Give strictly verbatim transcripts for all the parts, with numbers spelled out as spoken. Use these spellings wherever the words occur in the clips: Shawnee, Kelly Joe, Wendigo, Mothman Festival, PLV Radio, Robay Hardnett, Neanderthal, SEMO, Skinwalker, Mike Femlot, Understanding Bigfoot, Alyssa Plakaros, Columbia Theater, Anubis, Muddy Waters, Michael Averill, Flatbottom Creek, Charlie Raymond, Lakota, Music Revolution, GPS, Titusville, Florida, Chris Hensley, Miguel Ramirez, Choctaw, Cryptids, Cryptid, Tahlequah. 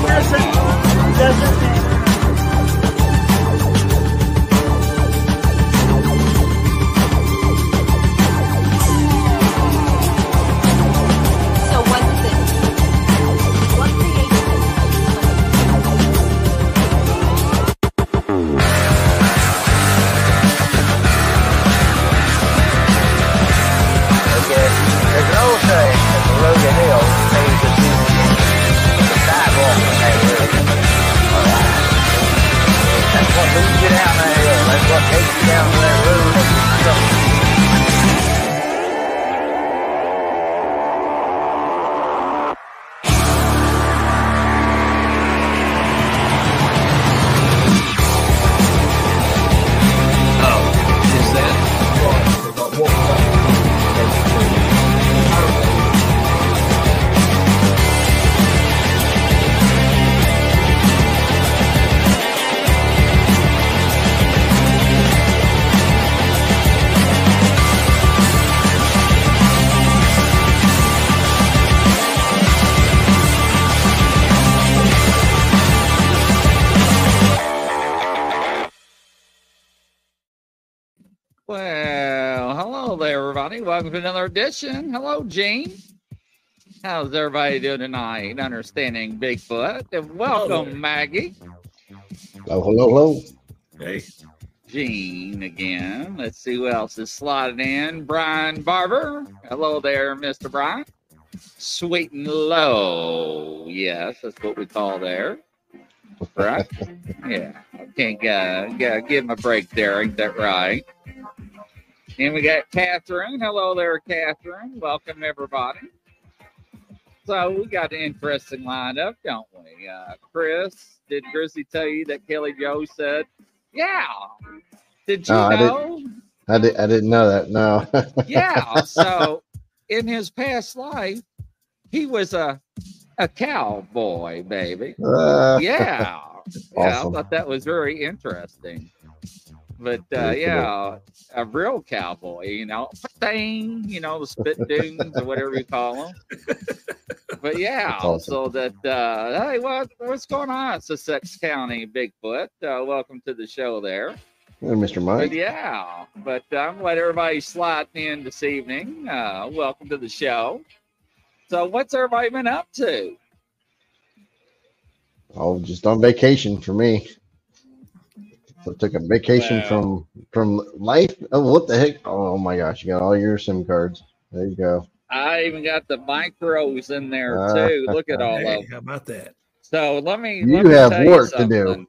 Pleasant Desert. Welcome to another edition. Hello, Gene. How's everybody doing tonight? Understanding Bigfoot. And welcome, Maggie. Hello, hello, hello. Hey. Gene again. Let's see who else is slotted in. Brian Barber. Hello there, Mister Brian. Sweet and low. Yes, that's what we call there. Right? Yeah. I can't uh, give him a break there. Ain't that right? And we got Catherine. Hello there, Catherine. Welcome, everybody. So we got an interesting lineup, don't we? Uh, Chris, did Grizzly tell you that Kelly Joe said, yeah. Did you no, know? I, did, I, did, I didn't know that, no. Yeah, so in his past life, he was a, a cowboy, baby. Uh, yeah. Awesome. Yeah, I thought that was very interesting. But uh, yeah, a real cowboy, you know, thing, you know, the spit dunes or whatever you call them. But yeah, awesome. So that uh, hey, what what's going on, Sussex County Bigfoot? Uh, welcome to the show, there, hey, Mister Mike. But yeah, but I'm um, glad everybody's sliding in this evening. Uh, welcome to the show. So, what's everybody been up to? Oh, just on vacation for me. So I took a vacation wow. from from life. Oh, what the heck? Oh my gosh! You got all your SIM cards. There you go. I even got the micros in there uh, too. Look at all hey, of them. How about that? So let me. You let me have tell work you to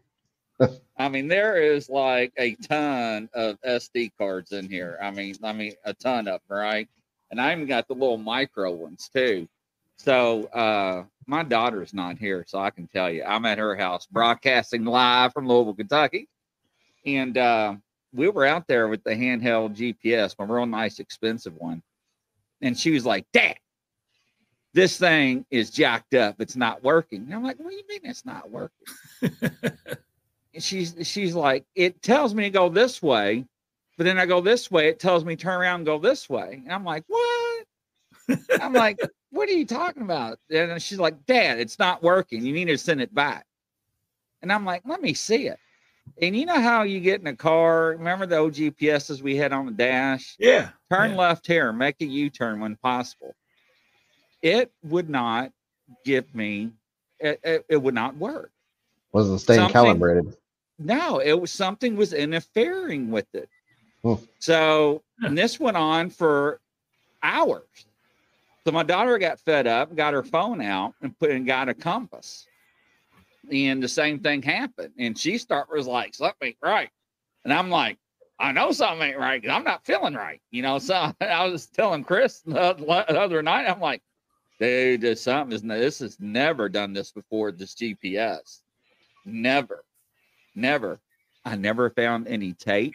do. I mean, there is like a ton of S D cards in here. I mean, I mean a ton of them, right? And I even got the little micro ones too. So uh, my daughter's not here, so I can tell you, I'm at her house broadcasting live from Louisville, Kentucky. And uh, we were out there with the handheld G P S, my real nice, expensive one. And she was like, Dad, this thing is jacked up. It's not working. And I'm like, what do you mean it's not working? And she's, she's like, it tells me to go this way. But then I go this way. It tells me turn around and go this way. And I'm like, what? I'm like, what are you talking about? And she's like, Dad, it's not working. You need to send it back. And I'm like, let me see it. And you know how you get in a car? Remember the old G P Ss we had on the dash? Yeah. Turn yeah. left here. Make a U-turn when possible. It would not give me, it, it, it would not work. Wasn't staying something, calibrated. No, it was something was interfering with it. Oh. So and this went on for hours. So my daughter got fed up, got her phone out, and put and got a compass. And the same thing happened. And she started was like, something ain't right. And I'm like, I know something ain't right because I'm not feeling right. You know, so I was telling Chris the other night, I'm like, dude, there's something is this has never done this before, this G P S. Never. Never. I never found any tape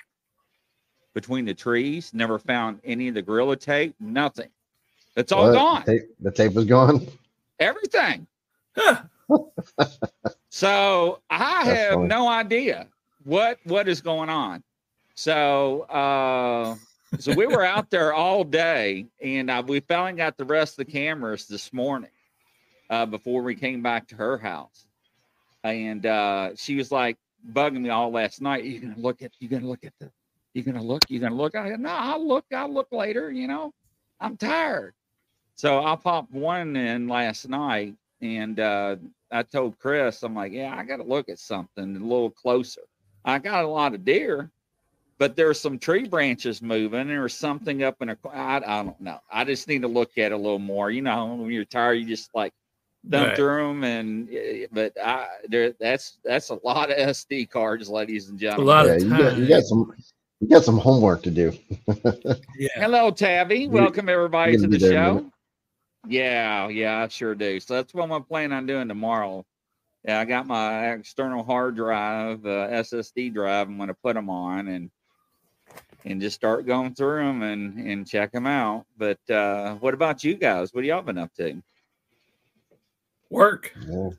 between the trees, never found any of the gorilla tape, nothing. It's all what? Gone. The tape, the tape was gone. Everything. Huh. So I That's have funny. No idea what what is going on. So uh, so we were out there all day, and uh, we finally got the rest of the cameras this morning uh, before we came back to her house. And uh, she was like bugging me all last night. You're gonna look at, you're gonna look at the, you're gonna look, you're gonna look. I said, no, I'll look, I'll look later. You know, I'm tired. So I popped one in last night, and uh, I told Chris, I'm like, yeah, I got to look at something a little closer. I got a lot of deer, but there's some tree branches moving, or something up in a, I, I don't know. I just need to look at it a little more. You know, when you're tired, you just like dump right. through them. And but I, there, that's that's a lot of S D cards, ladies and gentlemen. A lot yeah, of time. You got, you got some. You got some homework to do. Yeah. Hello, Tabby. Welcome everybody to the show. Yeah, yeah, I sure do. So that's what I'm planning on doing tomorrow. Yeah, I got my external hard drive, uh, S S D drive. I'm going to put them on and and just start going through them and and check them out. But uh, what about you guys? What have y'all been up to? Work, yeah.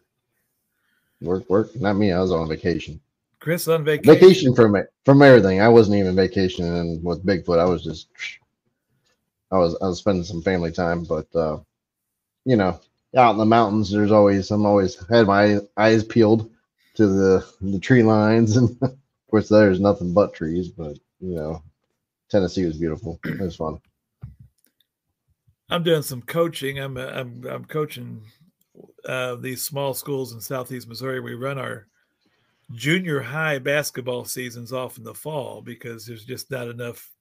work, work. Not me. I was on vacation. Chris on vacation. Vacation from from everything. I wasn't even vacationing with Bigfoot. I was just, I was I was spending some family time, but. Uh, You know, out in the mountains, there's always I'm always had my eyes peeled to the the tree lines, and of course there's nothing but trees. But you know, Tennessee was beautiful. It was fun. I'm doing some coaching. I'm I'm I'm coaching uh, these small schools in Southeast Missouri. We run our junior high basketball seasons off in the fall because there's just not enough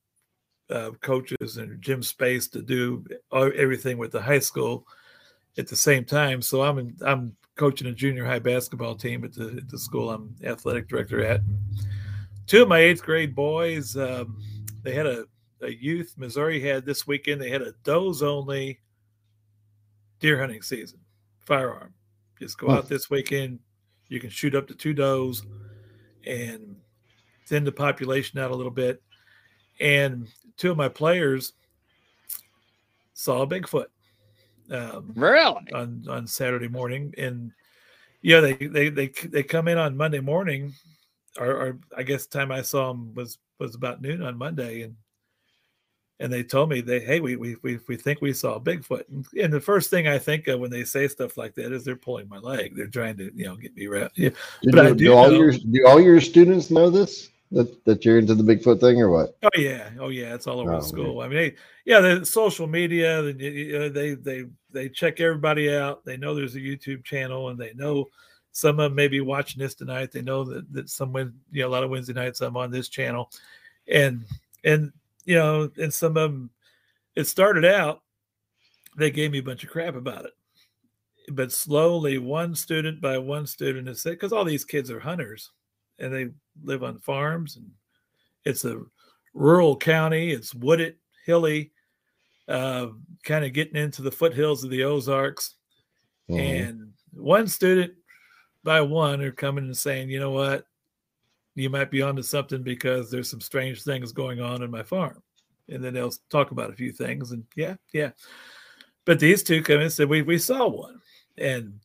uh, coaches and gym space to do everything with the high school at the same time. So I'm in, I'm coaching a junior high basketball team at the, at the school I'm athletic director at. Two of my eighth grade boys, um, they had a, a youth, Missouri had this weekend, they had a does only deer hunting season, firearm. Just go out this weekend, you can shoot up to two does and thin the population out a little bit. And two of my players saw a Bigfoot. Um, really? on, on Saturday morning. And yeah, you know, they, they, they, they come in on Monday morning, or, or I guess the time I saw them was, was about noon on Monday. And, and they told me they, Hey, we, we, we, we think we saw Bigfoot. And, and the first thing I think of when they say stuff like that is they're pulling my leg. They're trying to, you know, get me wrapped. Yeah. Did but you, I do, do all know, your, do all your students know this? That, that you're into the Bigfoot thing or what? Oh yeah, oh yeah, it's all over oh, the school. Man. I mean, they, yeah, the social media, they, they they they check everybody out. They know there's a YouTube channel, and they know some of them may be watching this tonight. They know that that some you know a lot of Wednesday nights I'm on this channel, and and you know, and some of them, it started out, they gave me a bunch of crap about it, but slowly, one student by one student has said, because all these kids are hunters. And they live on farms, and it's a rural county. It's wooded, hilly, uh, kind of getting into the foothills of the Ozarks. Mm-hmm. And one student by one are coming and saying, you know what, you might be onto something because there's some strange things going on in my farm. And then they'll talk about a few things, and yeah, yeah. But these two come in and said, we, we saw one. And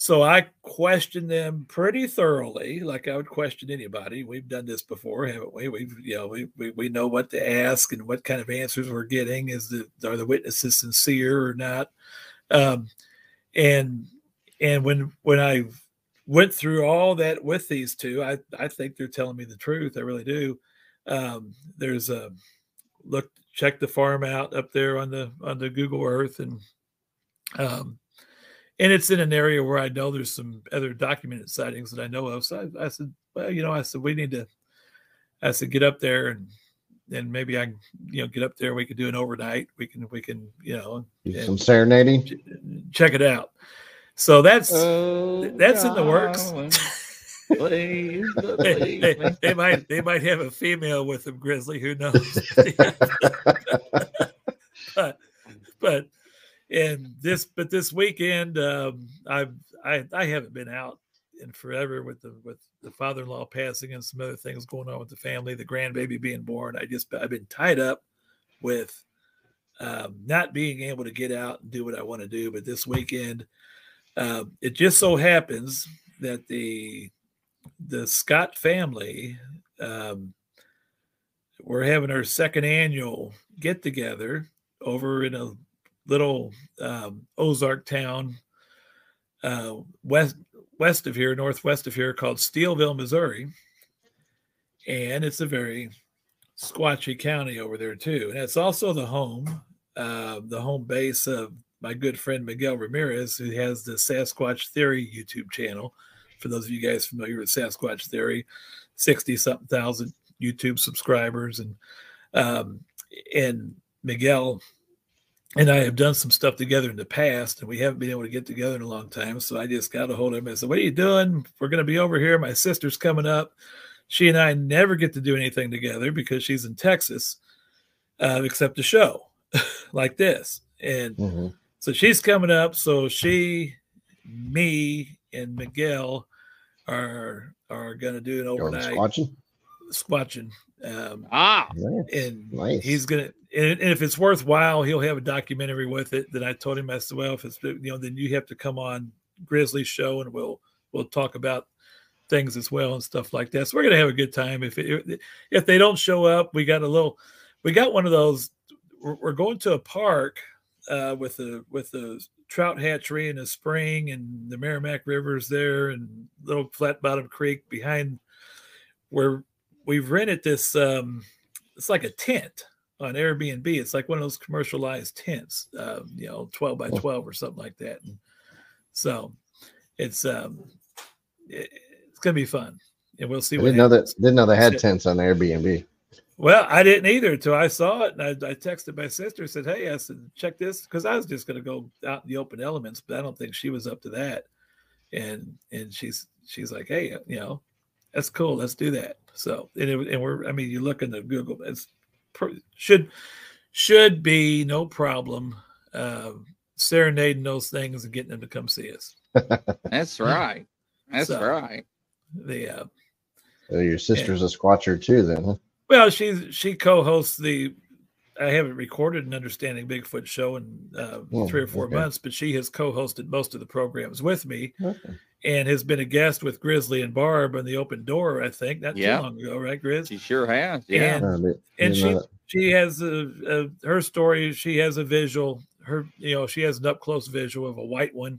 so I questioned them pretty thoroughly, like I would question anybody. We've done this before, haven't we? We've, you know, we we we know what to ask and what kind of answers we're getting. Is the are the witnesses sincere or not? Um, and and when when I went through all that with these two, I I think they're telling me the truth. I really do. Um, there's a look, check the farm out up there on the on the Google Earth, and um. And it's in an area where I know there's some other documented sightings that I know of. So I, I said, well, you know, I said, we need to, I said, get up there and and maybe I can, you know, get up there. We could do an overnight. We can, we can, you know. Some serenading. Ch check it out. So that's, oh, that's God. In the works. Please, please. They, they, they, might, they might have a female with them, Grizzly. Who knows? but, but. And this, but this weekend, um, I've, I, I haven't been out in forever with the, with the father-in-law passing and some other things going on with the family, the grandbaby being born. I just, I've been tied up with, um, not being able to get out and do what I want to do. But this weekend, um, it just so happens that the, the Scott family, um, we're having our second annual get together over in a little um, Ozark town, uh, west west of here, northwest of here, called Steelville, Missouri. And it's a very squatchy county over there, too. And it's also the home, uh, the home base of my good friend Miguel Ramirez, who has the Sasquatch Theory YouTube channel. For those of you guys familiar with Sasquatch Theory, sixty-something thousand YouTube subscribers. And um, and Miguel and I have done some stuff together in the past, and we haven't been able to get together in a long time. So I just got a hold of him and said, what are you doing? We're going to be over here. My sister's coming up. She and I never get to do anything together because she's in Texas, uh, except a show like this. And mm-hmm. so she's coming up. So she, me, and Miguel are are going to do an overnight squatching. Squatching. Um, ah, nice. And nice. He's going to, and if it's worthwhile, he'll have a documentary with it. Then I told him, I said, well, if it's, you know, then you have to come on Grizzly show and we'll, we'll talk about things as well and stuff like that. So we're going to have a good time. If it, if they don't show up, we got a little, we got one of those, we're, we're going to a park uh, with a, with a trout hatchery and a spring and the Merrimack River's there and little Flatbottom Creek behind where we've rented this. Um, it's like a tent on Airbnb. It's like one of those commercialized tents, um, you know, twelve by twelve or something like that. And so it's, um, it, it's going to be fun, and we'll see. I what didn't happens. know that. Didn't know they had yeah. tents on Airbnb. Well, I didn't either until I saw it, and I, I texted my sister. Said, "Hey, I said check this," because I was just going to go out in the open elements, but I don't think she was up to that. And and she's she's like, "Hey, you know, that's cool. Let's do that." So and it, and we're I mean, you look into Google. It's should should be no problem uh, serenading those things and getting them to come see us. That's right. That's so, right. The uh, so your sister's and, a squatcher too, then? Huh? Well, she's she co-hosts the. I haven't recorded an Understanding Bigfoot show in uh, oh, three or four okay. months, but she has co-hosted most of the programs with me, okay. and has been a guest with Grizzly and Barb on the Open Door. I think not yeah. too long ago, right, Grizz? She sure has. Yeah, and, uh, but, and she know. she has a, a her story. She has a visual. Her you know she has an up close visual of a white one,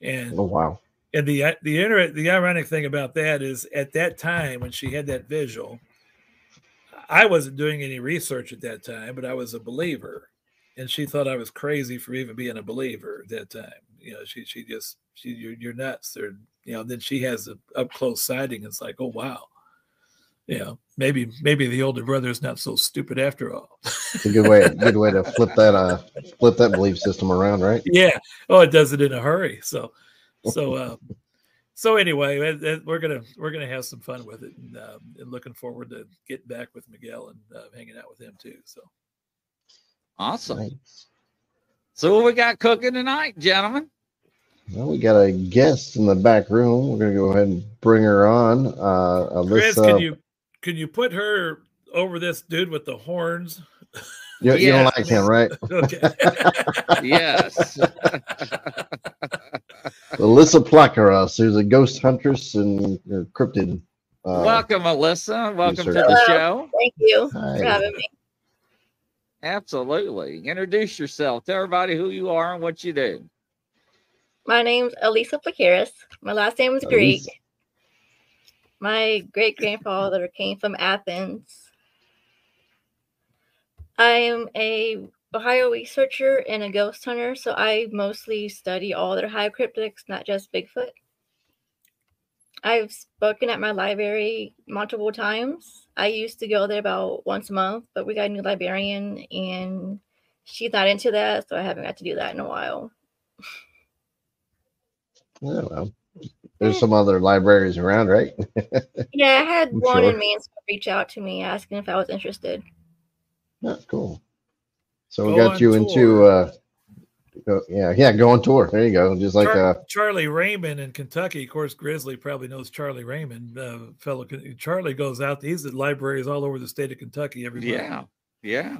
and oh wow. And the the inter- the ironic thing about that is at that time when she had that visual, I wasn't doing any research at that time, but I was a believer, and she thought I was crazy for even being a believer at that time. You know, she she just she you're, you're nuts, or you know. Then she has an up close sighting. It's like, oh wow, you know, maybe maybe the older brother is not so stupid after all. It's a good way good way to flip that uh flip that belief system around, right? Yeah. Oh, it does it in a hurry. So. So, uh, so anyway, we're gonna we're gonna have some fun with it, and, uh, and looking forward to getting back with Miguel and uh, hanging out with him too. So, awesome. Right. So, what we got cooking tonight, gentlemen? Well, we got a guest in the back room. We're gonna go ahead and bring her on. Uh, Alyssa. Chris, can you can you put her over this dude with the horns? You, yes. you don't like him, right? Okay. Yes. Alyssa Plakaros, who's a ghost huntress and uh, cryptid. Uh, Welcome, Alyssa. Welcome researcher. to the show. Thank you Hi. for having me. Absolutely. Introduce yourself. Tell everybody who you are and what you do. My name's Alyssa Plakaros. My last name is Alyssa. Greek. My great-grandfather came from Athens. I am a Ohio researcher and a ghost hunter, so I mostly study all the Ohio cryptids, not just Bigfoot. I've spoken at my library multiple times. I used to go there about once a month, but we got a new librarian, and she's not into that, so I haven't got to do that in a while. Yeah, well, there's some other libraries around, right? Yeah, I had I'm one sure. in Mansfield reach out to me asking if I was interested. That's cool. So we go got you tour. into, uh, go, yeah, yeah, go on tour. There you go. Just like Char uh, Charlie Raymond in Kentucky. Of course, Grizzly probably knows Charlie Raymond. Uh, fellow Charlie goes out. He's at libraries all over the state of Kentucky. Everybody. Yeah, yeah.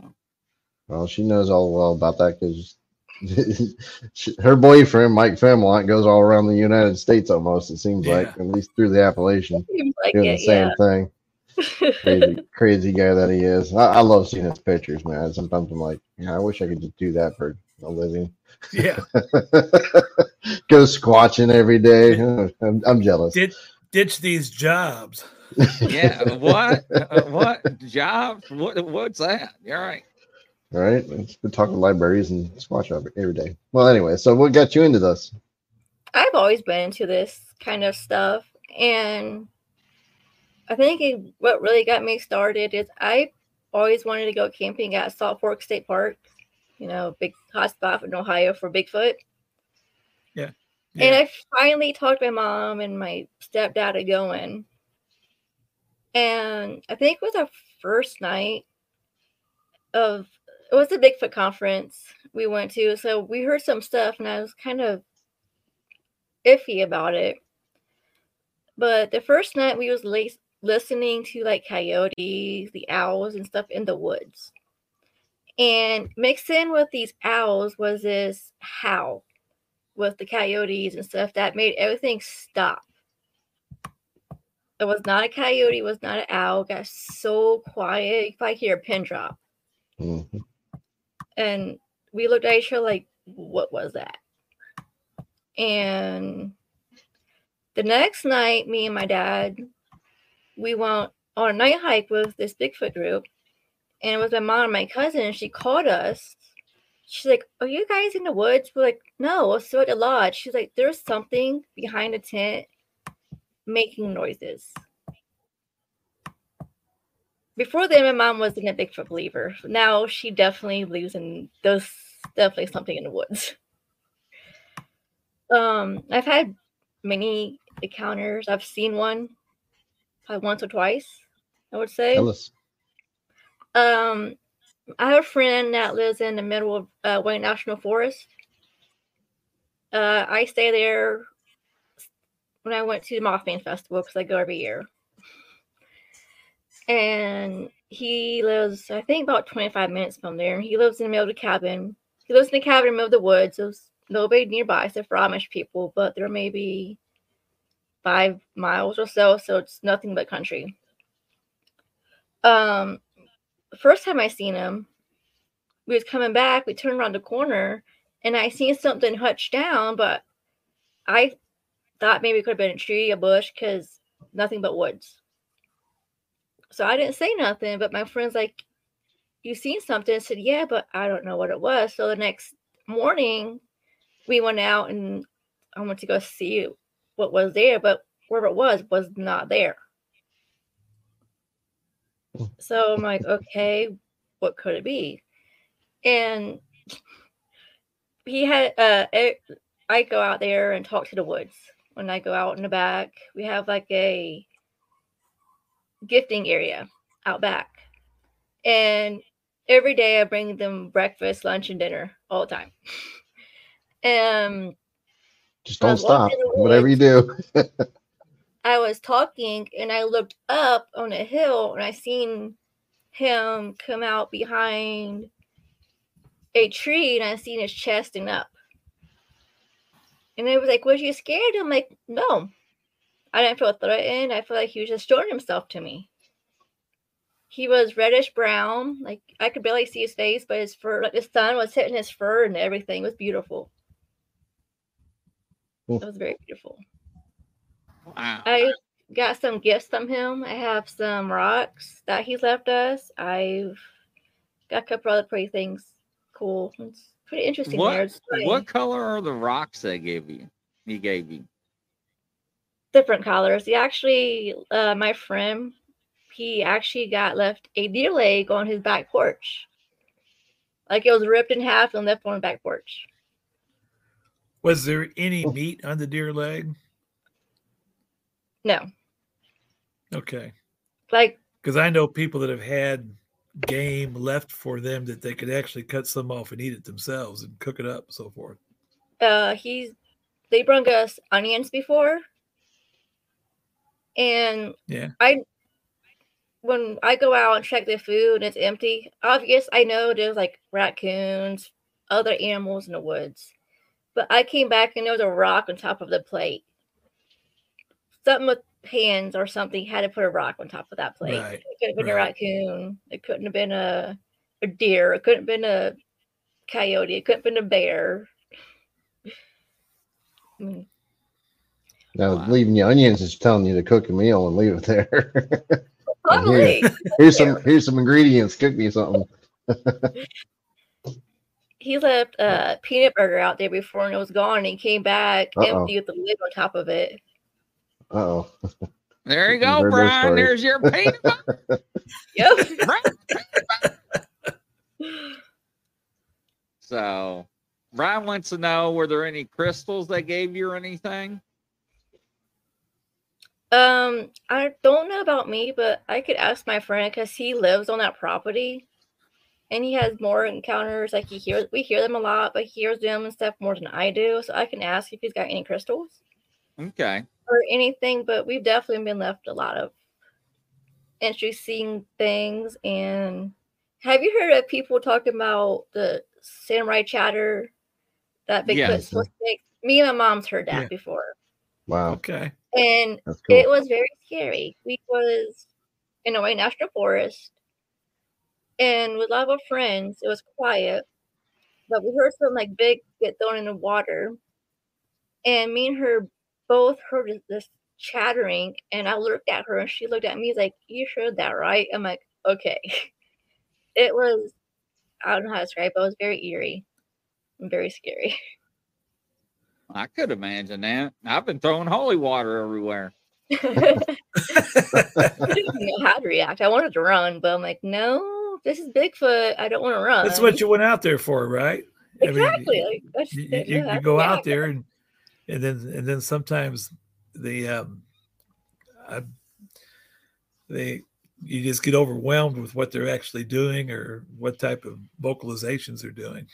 Well, she knows all well about that because her boyfriend Mike Femlot goes all around the United States almost. It seems yeah. like, at least through the Appalachian, like doing it, the same yeah. thing. crazy, crazy guy that he is. I, I love seeing his pictures, man. Sometimes I'm like, yeah, I wish I could just do that for a living. Yeah. go squatching every day. I'm, I'm jealous. Ditch, ditch these jobs. Yeah, what? What job? What? What's that? You're right. All right, let's be talking libraries and Squatch every day. Well, anyway, so what got you into this? I've always been into this kind of stuff, and I think it, what really got me started is I always wanted to go camping at Salt Fork State Park, you know, big hot spot in Ohio for Bigfoot. Yeah. yeah. And I finally talked my mom and my stepdad to going, and I think it was our first night of. It was the Bigfoot conference we went to, so we heard some stuff, and I was kind of iffy about it. But the first night, we was l- listening to, like, coyotes, the owls, and stuff in the woods. And mixed in with these owls was this howl with the coyotes and stuff that made everything stop. It was not a coyote. It was not an owl. It got so quiet. You could probably hear a pin drop. Mm-hmm. And we looked at each other like, what was that? And the next night, me and my dad, we went on a night hike with this Bigfoot group. And it was my mom and my cousin, and she called us. She's like, are you guys in the woods? We're like, no, we're still at the lodge. She's like, there's something behind the tent making noises. Before then, my mom wasn't a Bigfoot believer. Now she definitely believes in those, definitely something in the woods. Um, I've had many encounters. I've seen one probably once or twice, I would say. Tell us. Um, I have a friend that lives in the middle of uh, Wayne National Forest. Uh, I stay there when I went to the Mothman Festival because I go every year. And he lives, I think, about twenty-five minutes from there. He lives in the middle of the cabin. He lives in the cabin in the middle of the woods. There's nobody nearby except for Amish people, but there may be five miles or so, so it's nothing but country. Um, first time I seen him, we was coming back. We turned around the corner, and I seen something hutched down, but I thought maybe it could have been a tree, a bush, because nothing but woods. So I didn't say nothing, but my friend's like, you seen something? I said, yeah, but I don't know what it was. So the next morning, we went out, and I went to go see what was there, but wherever it was, was not there. So I'm like, okay, what could it be? And he had, uh, it, I go out there and talk to the woods. When I go out in the back, we have like a gifting area out back, and every day I bring them breakfast, lunch, and dinner all the time. And just don't stop, whatever you do. I was talking, and I looked up on a hill, and I seen him come out behind a tree, and I seen his chest and up. And it was like, was you scared? I'm like, no, I didn't feel threatened. I feel like he was just showing himself to me. He was reddish brown. Like, I could barely see his face, but his fur, like the sun was hitting his fur and everything. It was beautiful. Cool. It was very beautiful. Wow. I got some gifts from him. I have some rocks that he left us. I've got a couple other pretty things. Cool. It's pretty interesting. What, what color are the rocks they gave you? He gave you? Different colors. He actually, uh, my friend, he actually got left a deer leg on his back porch. Like, it was ripped in half and left on the back porch. Was there any meat on the deer leg? No. Okay. Like, because I know people that have had game left for them that they could actually cut some off and eat it themselves and cook it up and so forth. Uh, he's they brung us onions before. And yeah. I, when I go out and check the food and it's empty, obvious, I know there's like raccoons, other animals in the woods. But I came back, and there was a rock on top of the plate. Something with hands or something had to put a rock on top of that plate. Right. It could have been right. a raccoon. It couldn't have been a, a deer. It couldn't have been a coyote. It couldn't have been a bear. I mean, now, wow. Leaving you onions is telling you to cook a meal and leave it there. Totally. Here, here's some here's some ingredients. Cook me something. He left a peanut butter out there before and it was gone, and he came back uh -oh. empty with the lid on top of it. Uh oh. There you go, Brian. There's your peanut butter. Yep. So Brian wants to know, were there any crystals they gave you or anything? Um, I don't know about me, but I could ask my friend because he lives on that property, and he has more encounters. Like he hears, we hear them a lot, but he hears them and stuff more than I do. So I can ask if he's got any crystals. Okay. Or anything, but we've definitely been left a lot of interesting things. And have you heard of people talking about the samurai chatter that Bigfoot yes. was like? Me and my mom's heard that yeah. before. Wow. Okay. And cool. It was very scary. We was in a Wayne National Forest, and with a lot of our friends, it was quiet, but we heard something like big get thrown in the water, and me and her both heard this chattering, and I looked at her, and she looked at me like, you heard that, right? I'm like, okay. It was, I don't know how to describe it, but it was very eerie and very scary. I could imagine that. I've been throwing holy water everywhere. I didn't know how to react. I wanted to run, but I'm like, no, this is Bigfoot. I don't want to run. That's what you went out there for, right? Exactly. I mean, like, you, the, you, yeah, you go out there, and and then and then sometimes the um, I, they you just get overwhelmed with what they're actually doing or what type of vocalizations they're doing.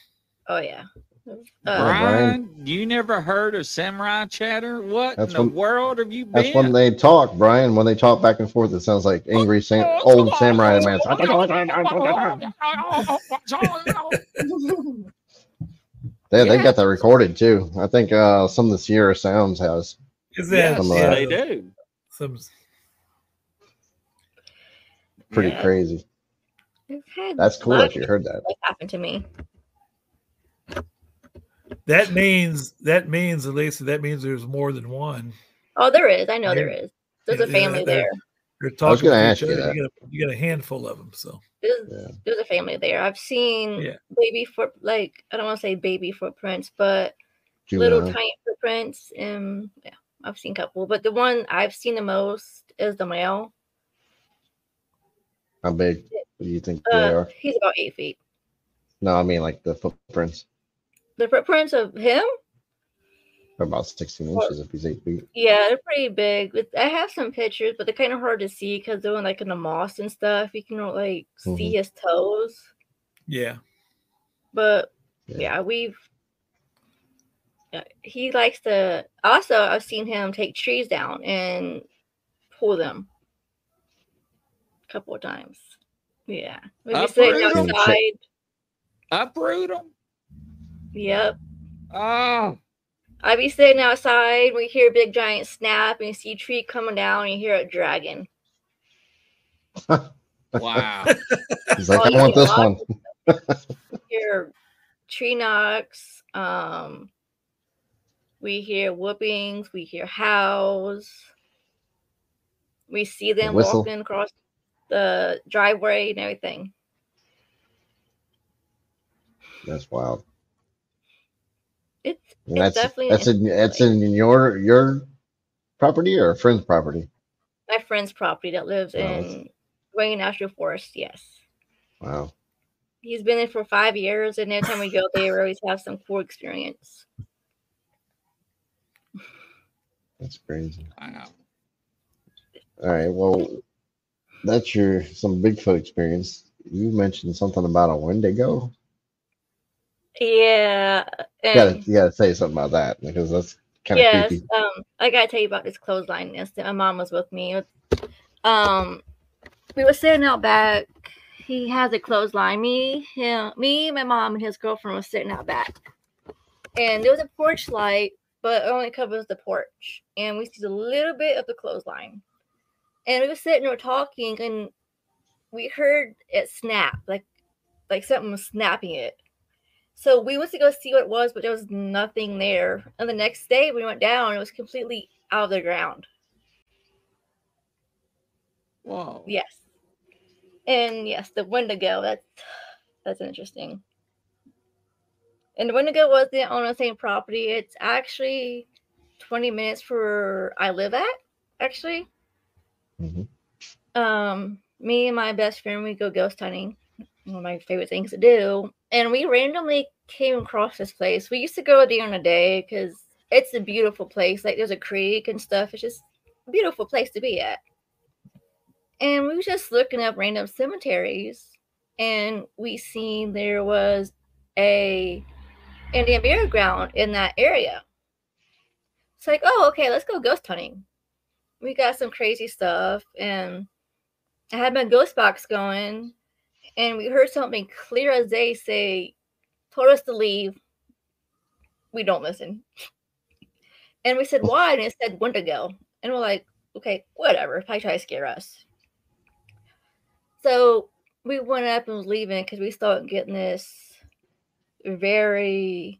Oh yeah. Uh, Brian, Brian, you never heard of samurai chatter? What in the when, world have you been? That's when they talk, Brian. When they talk back and forth, it sounds like angry sam old samurai man. Yeah, they got that recorded too. I think uh, some of the Sierra Sounds has. Is that? Yes, yeah, they do. Some pretty yeah. crazy. That's cool that you heard that. That happened to me. That means that means at least that means there's more than one. Oh, there is. I know yeah. there is. There's yeah, a family yeah, there. They're talking I was gonna to ask each you, that. You, got a, you got a handful of them. So there's, yeah. there's a family there. I've seen yeah. baby foot, like I don't want to say baby footprints, but juvenile. Little tiny footprints. And yeah, I've seen a couple, but the one I've seen the most is the male. How big do you think uh, they are? He's about eight feet. No, I mean like the footprints. The footprints of him? About sixteen inches if he's eight feet. Yeah, they're pretty big. I have some pictures, but they're kind of hard to see because they're in, like in the moss and stuff. You can like mm-hmm. see his toes. Yeah. But yeah, yeah we've. Uh, he likes to. Also, I've seen him take trees down and pull them a couple of times. Yeah. Maybe sitting outside. Uproot them. Yep. Oh. I be sitting outside. We hear a big giant snap, and you see a tree coming down, and you hear a dragon. Wow. He's like, oh, I want this one. We hear tree knocks. Um, we hear whoopings. We hear howls. We see them walking across the driveway and everything. That's wild. It's, it's that's, definitely that's in that's in your your property or a friend's property? My friend's property that lives oh, in Wayne National Forest. Yes. Wow. He's been there for five years, and every time we go there, we always have some cool experience. That's crazy. Wow. All right. Well, that's your some Bigfoot experience. You mentioned something about a Wendigo. Yeah, you gotta, you gotta say something about that because that's kind of yes, creepy. Um, I gotta tell you about this clothesline incident. My mom was with me. Um, we were sitting out back. He has a clothesline. Me, him, me, my mom, and his girlfriend were sitting out back. And there was a porch light, but it only covers the porch, and we see a little bit of the clothesline. And we were sitting, we were talking, and we heard it snap, like like something was snapping it. So we went to go see what it was, but there was nothing there. And the next day we went down and it was completely out of the ground. Wow. Yes. And yes, the Wendigo, that's, that's interesting. And the Wendigo wasn't on the same property. It's actually twenty minutes from where I live at, actually. Mm-hmm. Um, me and my best friend, we go ghost hunting. One of my favorite things to do. And we randomly came across this place. We used to go there in a day because it's a beautiful place. Like, there's a creek and stuff. It's just a beautiful place to be at. And we were just looking up random cemeteries. And we seen there was a... Indian burial ground in that area. It's like, oh, okay, let's go ghost hunting. We got some crazy stuff, and I had my ghost box going, and we heard something clear as day say, told us to leave. We don't listen. And we said, why? And it said, Wendigo. And we're like, okay, whatever. Probably try to scare us. So we went up and was leaving because we started getting this very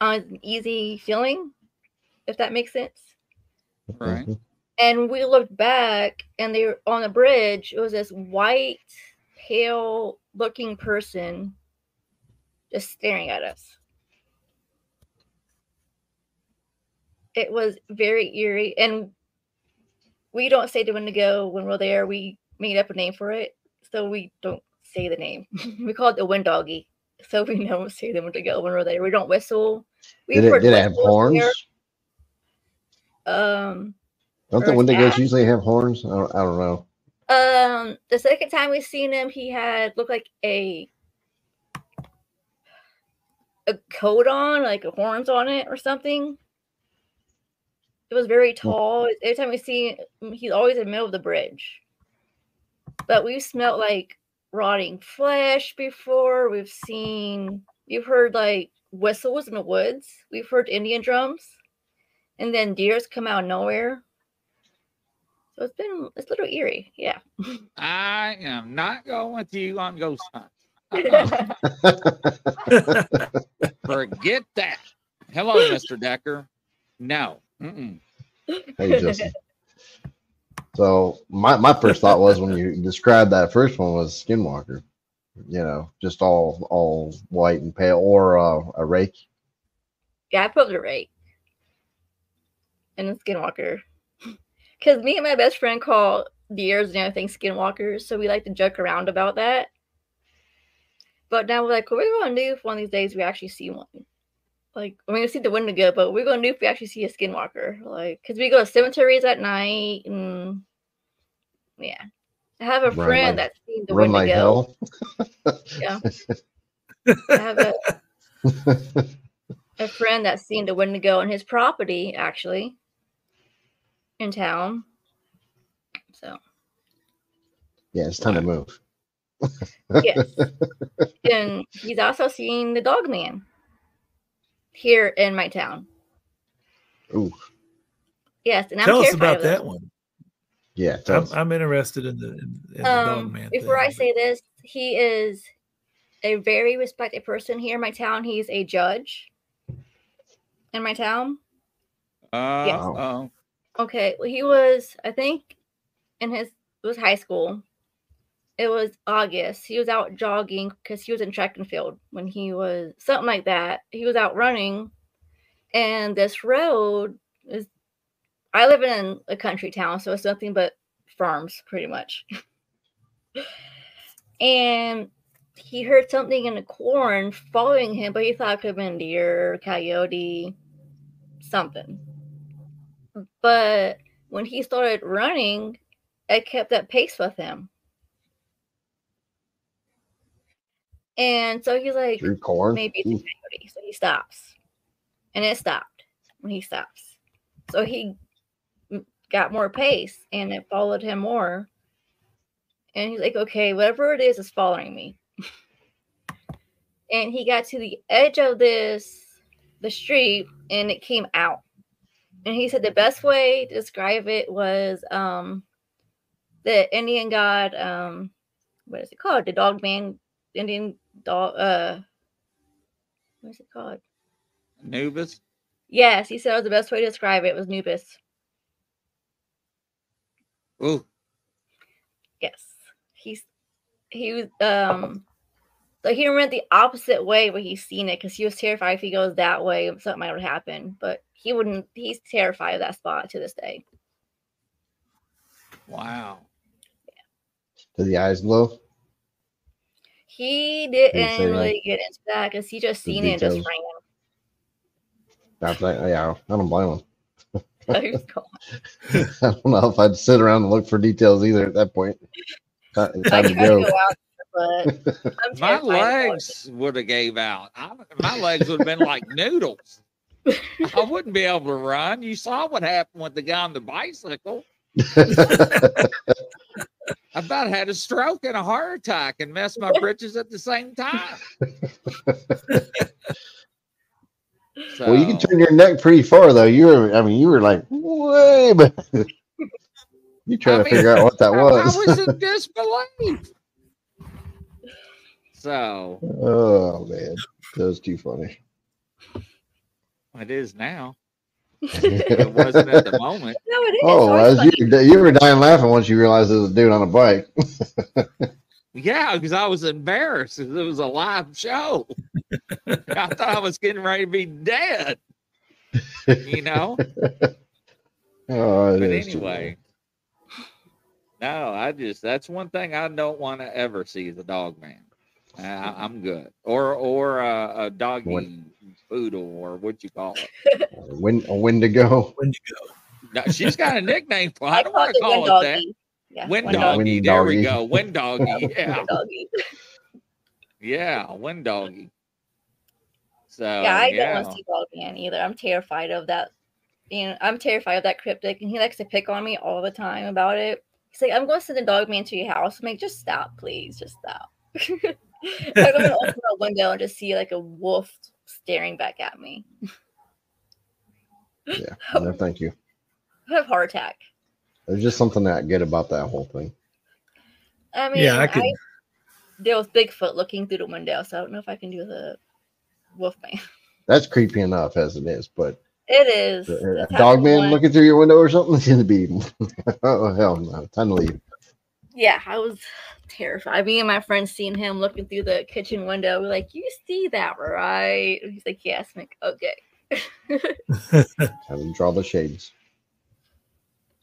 uneasy feeling, if that makes sense. Right. And we looked back, and they were on the bridge. It was this white, pale-looking person just staring at us. It was very eerie, and we don't say the Wendigo when we're there. We made up a name for it, so we don't say the name. We call it the Wind Doggy. So we don't see them to go when we're there. We don't whistle. We did it, did it have horns? Um, don't the Wendigos usually have horns? I don't, I don't know. Um, the second time we seen him, he had looked like a a coat on, like a horns on it or something. It was very tall. Hmm. Every time we see him, he's always in the middle of the bridge. But we smelled like rotting flesh before. We've seen, you've heard like whistles in the woods. We've heard Indian drums, and then deers come out of nowhere. So it's been, it's a little eerie. Yeah. I am not going with you on ghost hunt. Uh-uh. Forget that. Hello, Mister Decker. No. Mm-mm. Hey, Justin. So my, my first thought was when you described that first one was skinwalker, you know, just all all white and pale, or uh, a rake. Yeah, I put a rake and a skinwalker because me and my best friend call deers and everything skinwalkers, so we like to joke around about that. But now we're like, well, we're gonna do if one of these days we actually see one. Like, I mean, we see the Wendigo, but we're going to do if we actually see a skinwalker. Like, because we go to cemeteries at night. And yeah. I have a run friend like, that's seen the run Wendigo. Like yeah. I have a, a friend that's seen the Wendigo on his property, actually, in town. So. Yeah, it's time to move. Yes. And he's also seen the Dogman here in my town. Ooh. Yes, and I'm tell us about that one. Yeah, I'm, I'm interested in the, in, in the um, dog man. Before thing. I say this, he is a very respected person here in my town. He's a judge in my town. Uh, yes. Oh. Okay. Well, he was, I think, in his it was high school. It was August. He was out jogging because he was in track and field when he was something like that. He was out running, and this road is. I live in a country town, so it's nothing but farms, pretty much. And he heard something in the corn following him, but he thought it could have been deer, coyote, something. But when he started running, it kept that pace with him. And so he's like, maybe it's a coyote. So he stops. And it stopped when he stops. So he got more pace, and it followed him more. And he's like, okay, whatever it is, is following me. And he got to the edge of this, the street, and it came out. And he said the best way to describe it was um, the Indian god, um, what is it called? The Dogman. Indian dog, uh, what's it called? Anubis? Yes, he said it was the best way to describe it. It was Anubis. Ooh. Yes. He's he was um so he went the opposite way where he's seen it because he was terrified if he goes that way, something might happen. But he wouldn't he's terrified of that spot to this day. Wow. Yeah. Did the eyes glow? He didn't really get into that because he just seen it and just ran. That's like, yeah, I don't blame him. I don't know if I'd sit around and look for details either at that point. Not, I to go. Go out, but I'm my legs would have gave out. I, my legs would have been like noodles. I wouldn't be able to run. You saw what happened with the guy on the bicycle. I about had a stroke and a heart attack and messed my britches at the same time. So. Well, you can turn your neck pretty far, though. You were, I mean, you were like, way, but you trying I to mean, figure out what that was. I was in disbelief. So. Oh, man. That was too funny. It is now. It wasn't at the moment. No, it is. Oh, was, like, you, you were dying laughing once you realized there was a dude on a bike. Yeah, because I was embarrassed. It was a live show. I thought I was getting ready to be dead. You know? Oh, but anyway. No, I just, that's one thing I don't want to ever see is a dog man. Uh, I'm good. Or or uh, a doggy Win poodle or what you call it. A, win a Wendigo. Wendigo. No, she's got a nickname for it. I don't want to call it doggy. That. Yeah. Wind, wind doggy, doggy, there we go. Wind doggy, yeah, doggy. Yeah, wind doggy. So yeah, I yeah. don't want to see Dogman either. I'm terrified of that. You know, I'm terrified of that cryptic, and he likes to pick on me all the time about it. He's like, "I'm going to send a Dogman to your house." I'm like, "Just stop, please, just stop." I'm going to open a window and just see like a wolf staring back at me. Yeah, no, thank you. I have a heart attack. There's just something not good about that whole thing. I mean, yeah, I could. I, there was Bigfoot looking through the window, so I don't know if I can do the Wolfman. That's creepy enough as it is, but it is. A, a Dogman looking through your window or something is going to be. Oh hell no! Time to leave. Yeah, I was terrified. Me and my friend seen him looking through the kitchen window. We're like, "You see that, right?" And he's like, "Yes." I'm like, "Okay." Time to draw the shades.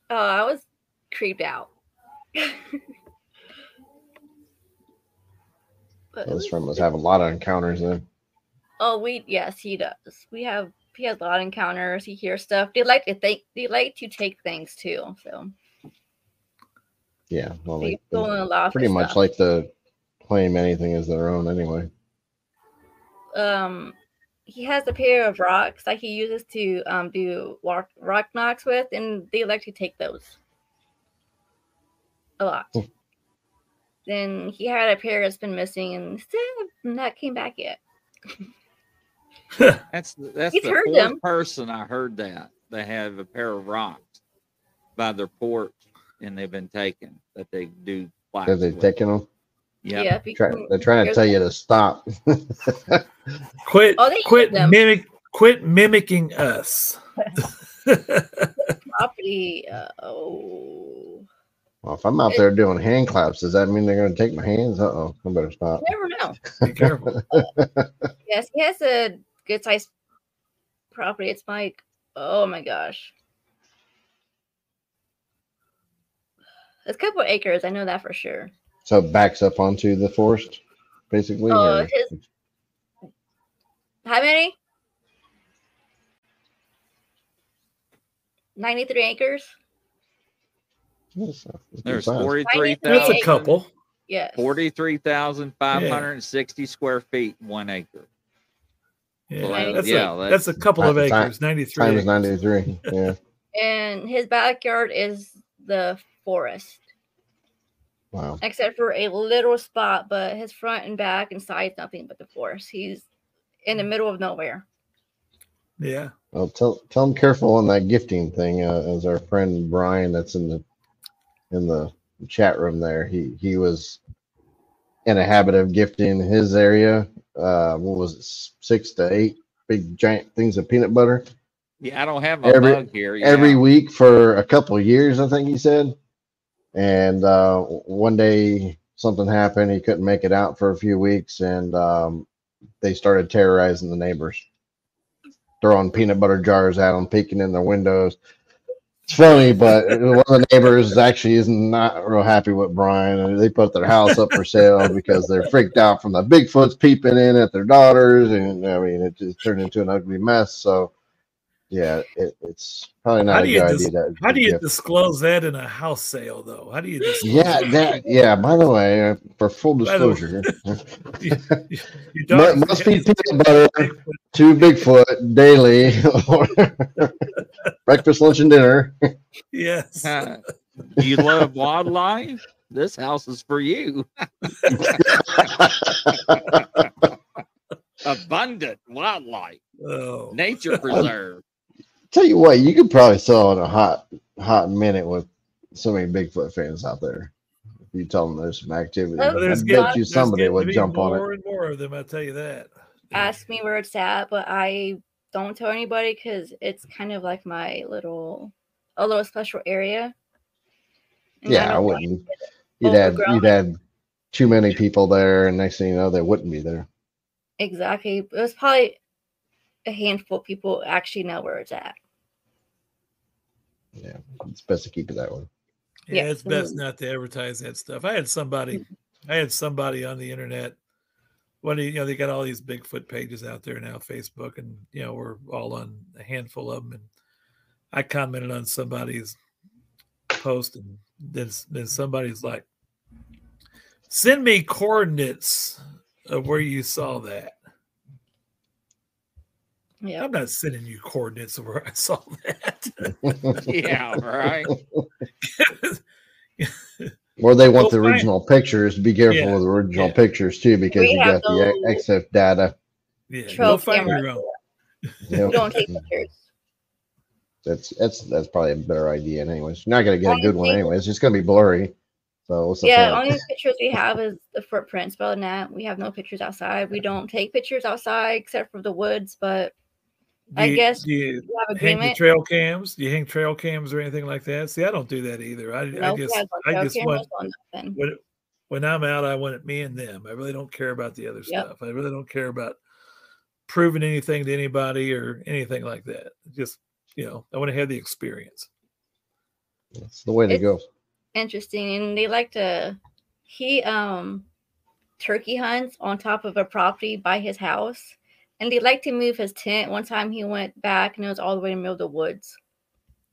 Oh, I was creeped out. This friend must have a lot of encounters then. Oh, we yes, he does. We have he has a lot of encounters. He hears stuff. They like to think. They like to take things too. So yeah, well, they they pretty much stuff. Like to claim anything as their own anyway. Um. He has a pair of rocks like he uses to um, do rock, rock knocks with, and they like to take those a lot. Hmm. Then he had a pair that's been missing, and still not came back yet. that's that's He's the heard fourth them. person I heard that they have a pair of rocks by their porch, and they've been taken. That they do. Have they taken them? Yep. Yeah, Try, they're trying to tell them. you to stop. quit, oh, quit, mimic, quit mimicking us. Property. Uh, oh. Well, if I'm out there doing hand claps, does that mean they're going to take my hands? Uh oh, I better stop. You never know. Be careful. Uh, yes, he has a good sized property. It's like, oh my gosh, it's a couple of acres. I know that for sure. So it backs up onto the forest, basically? Oh, or... his... How many? ninety-three acres? Yes, there's forty-three thousand. That's a couple. Yes. forty-three thousand five hundred sixty yeah. square feet, one acre. Yeah, well, that's, yeah a, that's... that's a couple of acres, ninety-three. Times ninety-three, yeah. And his backyard is the forest. Wow. Except for a little spot, but his front and back and side's nothing but the forest. He's in the middle of nowhere. Yeah. Well, tell tell him careful on that gifting thing. Uh, as our friend Brian, that's in the in the chat room there, he he was in a habit of gifting his area. Uh, what was it, six to eight big giant things of peanut butter? Yeah, I don't have my every, bug here. Yeah. Every week for a couple of years, I think he said. And uh, one day something happened. He couldn't make it out for a few weeks, and um, they started terrorizing the neighbors, throwing peanut butter jars at them, peeking in their windows. It's funny, but one of the neighbors actually is not real happy with Brian. I mean, they put their house up for sale because they're freaked out from the Bigfoots peeping in at their daughters, and I mean, it just turned into an ugly mess. So, yeah, it, it's probably not a good idea. That how do you disclose that in a house sale, though? How do you? Yeah, that. Yeah. By the way, uh, for full disclosure, you, you, you must feed peanut butter to Bigfoot daily. Breakfast, lunch, and dinner. Yes. Uh, you love wildlife? This house is for you. Abundant wildlife. Oh. Nature preserve. I'll tell you what, you could probably sell in a hot hot minute with so many Bigfoot fans out there. If you tell them there's some activity. Oh, there's I good, bet you somebody would jump on it. More and more of them, I'll tell you that. Ask me where it's at, but I don't tell anybody because it's kind of like my little, a little special area. And yeah, I, I wouldn't. You'd have, you'd have too many people there, and next thing you know, they wouldn't be there. Exactly. It was probably a handful of people actually know where it's at. Yeah, it's best to keep it that way. Yeah, yeah. It's best not to advertise that stuff. I had somebody, I had somebody on the internet. When, you know, they got all these Bigfoot pages out there now, Facebook, and, you know, we're all on a handful of them. And I commented on somebody's post, and then, then somebody's like, send me coordinates of where you saw that. Yeah, I'm not sending you coordinates of where I saw that. Yeah, right. Or they want oh, the original fine. pictures. Be careful yeah. with the original yeah. pictures too, because we you got the X F data. Yeah, no camera. Yep. Don't take pictures. That's that's that's probably a better idea, anyways. You're not gonna get I a good one, anyways. It's just gonna be blurry. So what's yeah, the only pictures we have is the footprints. But other than that, we have no pictures outside. We don't take pictures outside except for the woods. But do I you, guess do you we have agreement. Hang trail cams? Do you hang trail cams or anything like that? See, I don't do that either. I, no, I just, I just want when, when I'm out, I want it me and them. I really don't care about the other yep. stuff. I really don't care about proving anything to anybody or anything like that. Just, you know, I want to have the experience. That's the way to it's, go. Interesting. And they like to he um turkey hunts on top of a property by his house. And they like to move his tent. One time he went back and it was all the way in the middle of the woods.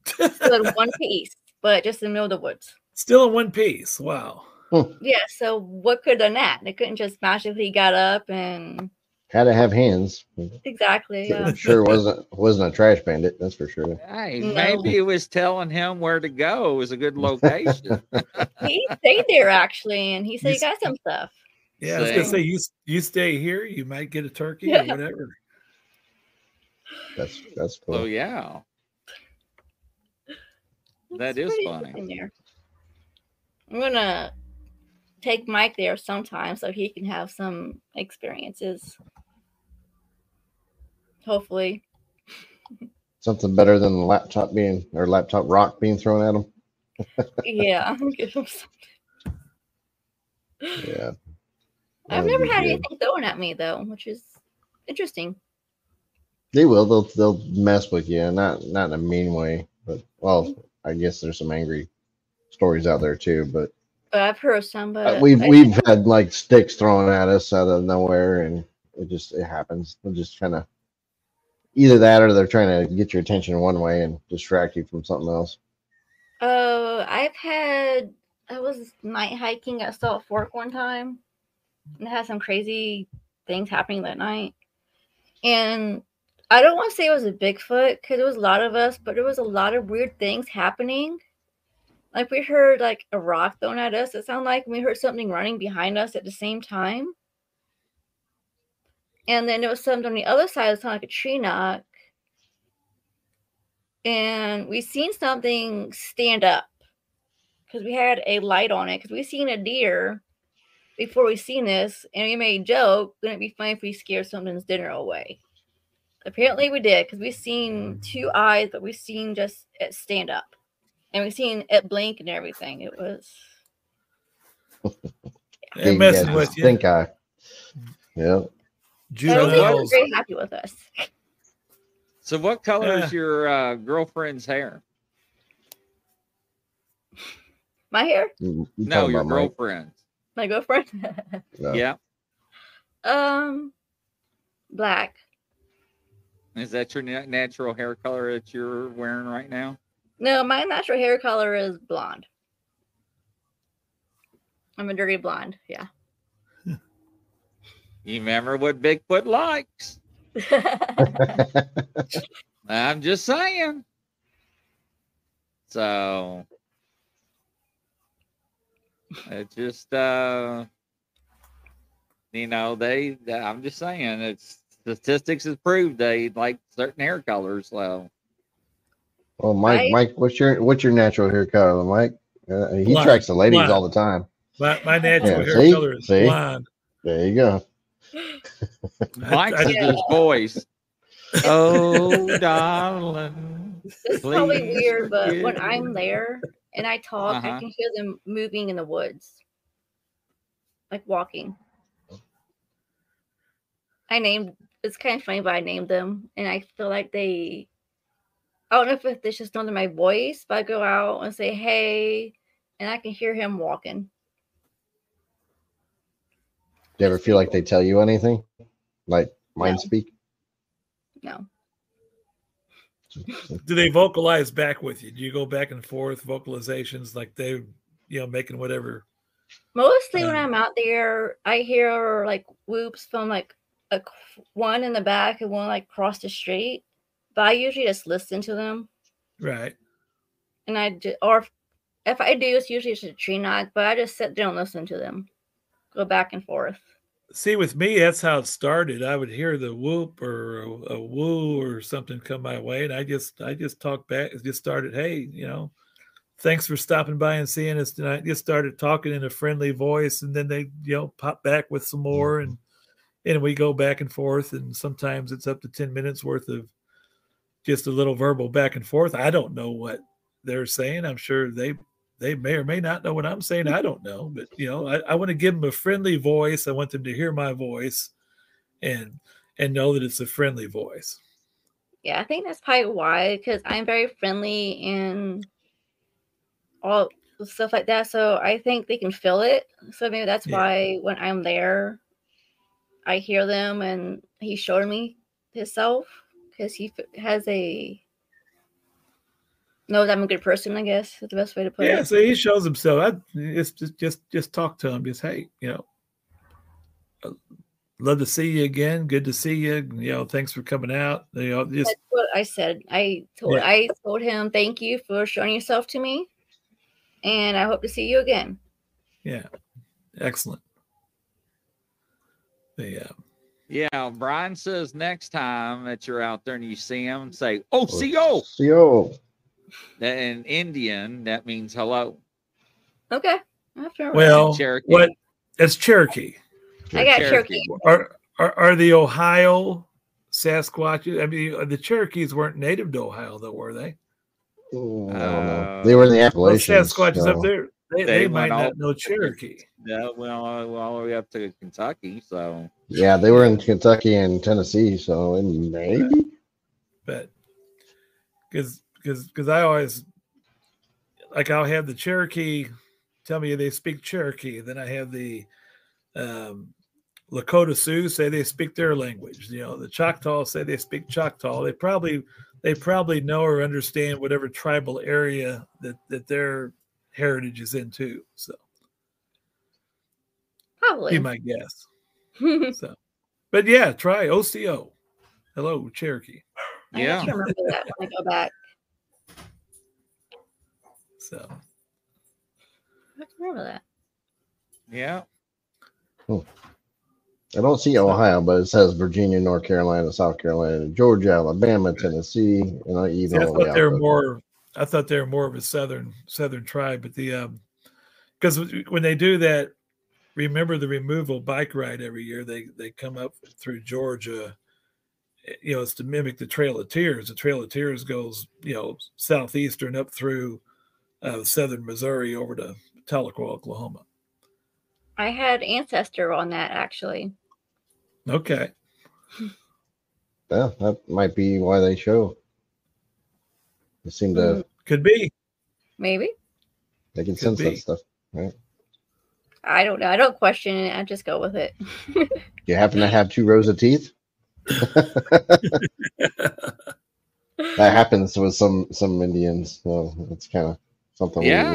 Still in one piece, but just in the middle of the woods. Still in one piece. Wow. Hmm. Yeah. So what could have done that? They couldn't just magically got up and had to have hands. Exactly. Yeah. Sure, sure wasn't wasn't a trash bandit, that's for sure. Hey, maybe no. It was telling him where to go. It was a good location. He stayed there actually, and he said you he got some stuff. Yeah, so. I was gonna say you you stay here, you might get a turkey yeah. or whatever. That's that's cool. Oh yeah, that's that is funny. I'm gonna take Mike there sometime so he can have some experiences. Hopefully, something better than the laptop being or laptop rock being thrown at him. Yeah, I'm gonna give him something. Yeah. I've never had good. anything thrown at me though, which is interesting. They will. They'll they'll mess with you, not not in a mean way, but well, I guess there's some angry stories out there too. But, but I've heard some. But uh, we've we've had like sticks thrown at us out of nowhere, and it just it happens. They're just kind of either that, or they're trying to get your attention one way and distract you from something else. Oh, uh, I've had. I was night hiking at Salt Fork one time. And it had some crazy things happening that night. And I don't want to say it was a Bigfoot because it was a lot of us, but there was a lot of weird things happening. Like we heard like a rock thrown at us. It sounded like we heard something running behind us at the same time. And then there was something on the other side that sounded like a tree knock. And we seen something stand up because we had a light on it because we seen a deer. before we seen this, and we made a joke, wouldn't it be funny if we scared someone's dinner away? Apparently we did, because we seen two eyes, but we seen just it stand up. And we seen it blink and everything. It was... Yeah. They messing yeah, with you. Think I. Yeah. Judo was very happy with us. So what color yeah. is your uh, girlfriend's hair? My hair? You, you no, your girlfriend's. My girlfriend? Yeah. yeah. Um, black. Is that your natural hair color that you're wearing right now? No, my natural hair color is blonde. I'm a dirty blonde, yeah. You remember what Bigfoot likes. I'm just saying. So... It's just, uh, you know, they, I'm just saying, it's statistics has proved they like certain hair colors. So, well, Mike, I, Mike, what's your, what's your natural hair color, Mike? Uh, he blind, tracks the ladies blind. all the time. My, my natural yeah, hair see, color is see? blonde. There you go. Mike's his voice. Oh, darling. This is probably weird, but yeah. when I'm there, and I talk, uh-huh. I can hear them moving in the woods, like walking. I named, it's kind of funny, but I named them. And I feel like they, I don't know if it's just under my voice, but I go out and say, hey, and I can hear him walking. Do you ever feel like they tell you anything? Like mind no. speak? No. Do they vocalize back with you? Do you go back and forth vocalizations like they, you know, making whatever? Mostly um, when I'm out there, I hear like whoops from like a one in the back and one like across the street. But I usually just listen to them, right? And I do, or if I do, it's usually just a tree knock. But I just sit there and listen to them, go back and forth. See, with me, that's how it started. I would hear the whoop or a, a woo or something come my way, and I just, I just talked back. It just started, hey, you know, thanks for stopping by and seeing us tonight. Just started talking in a friendly voice, and then they, you know, pop back with some more, and and we go back and forth. And sometimes it's up to ten minutes worth of just a little verbal back and forth. I don't know what they're saying. I'm sure they. They may or may not know what I'm saying. I don't know. But, you know, I, I want to give them a friendly voice. I want them to hear my voice and and know that it's a friendly voice. Yeah, I think that's probably why, because I'm very friendly and all stuff like that. So I think they can feel it. So maybe that's yeah. why when I'm there, I hear them and he showed me himself because he has a... knows I'm a good person, I guess is the best way to put yeah, it. Yeah, so he shows himself. I, it's just, just, just talk to him. Just hey, you know, I'd love to see you again. Good to see you. You know, thanks for coming out. You know, just that's what I said. I told, yeah. I told him, thank you for showing yourself to me, and I hope to see you again. Yeah, excellent. Yeah. Yeah, Brian says next time that you're out there and you see him, say, "Oh, C O, C O." That in Indian, that means hello. Okay. After well, Cherokee. What? That's Cherokee. I got Cherokee. Cherokee. Are, are are the Ohio Sasquatches? I mean, the Cherokees weren't native to Ohio, though, were they? Oh, uh, I don't know. They were in the Appalachian. Sasquatches so. up there, they, they, they might not know Cherokee. Yeah, well, all the way up to Kentucky. So yeah, they were in Kentucky and Tennessee. So and maybe, but because. Because because I always, like I'll have the Cherokee tell me they speak Cherokee. Then I have the um, Lakota Sioux say they speak their language. You know, the Choctaw say they speak Choctaw. They probably they probably know or understand whatever tribal area that, that their heritage is in too. So probably be my guess. So, but yeah, try O C O. Hello, Cherokee. I yeah. remember that when I go back. So I remember that. Yeah. Hmm. I don't see Ohio, but it says Virginia, North Carolina, South Carolina, Georgia, Alabama, Tennessee, and I even. See, I thought they were more. I thought they were more of a southern southern tribe, but the um, because when they do that, remember the removal bike ride every year. They they come up through Georgia. You know, it's to mimic the Trail of Tears. The Trail of Tears goes, you know, southeastern up through uh, southern Missouri over to Tahlequah, Oklahoma. I had ancestor on that, actually. Okay. Yeah, that might be why they show. They seem to... Could be. Maybe. They can Could sense be. that stuff, right? I don't know. I don't question it. I just go with it. Do you happen to have two rows of teeth? That happens with some some Indians, so it's kind of something. Yeah,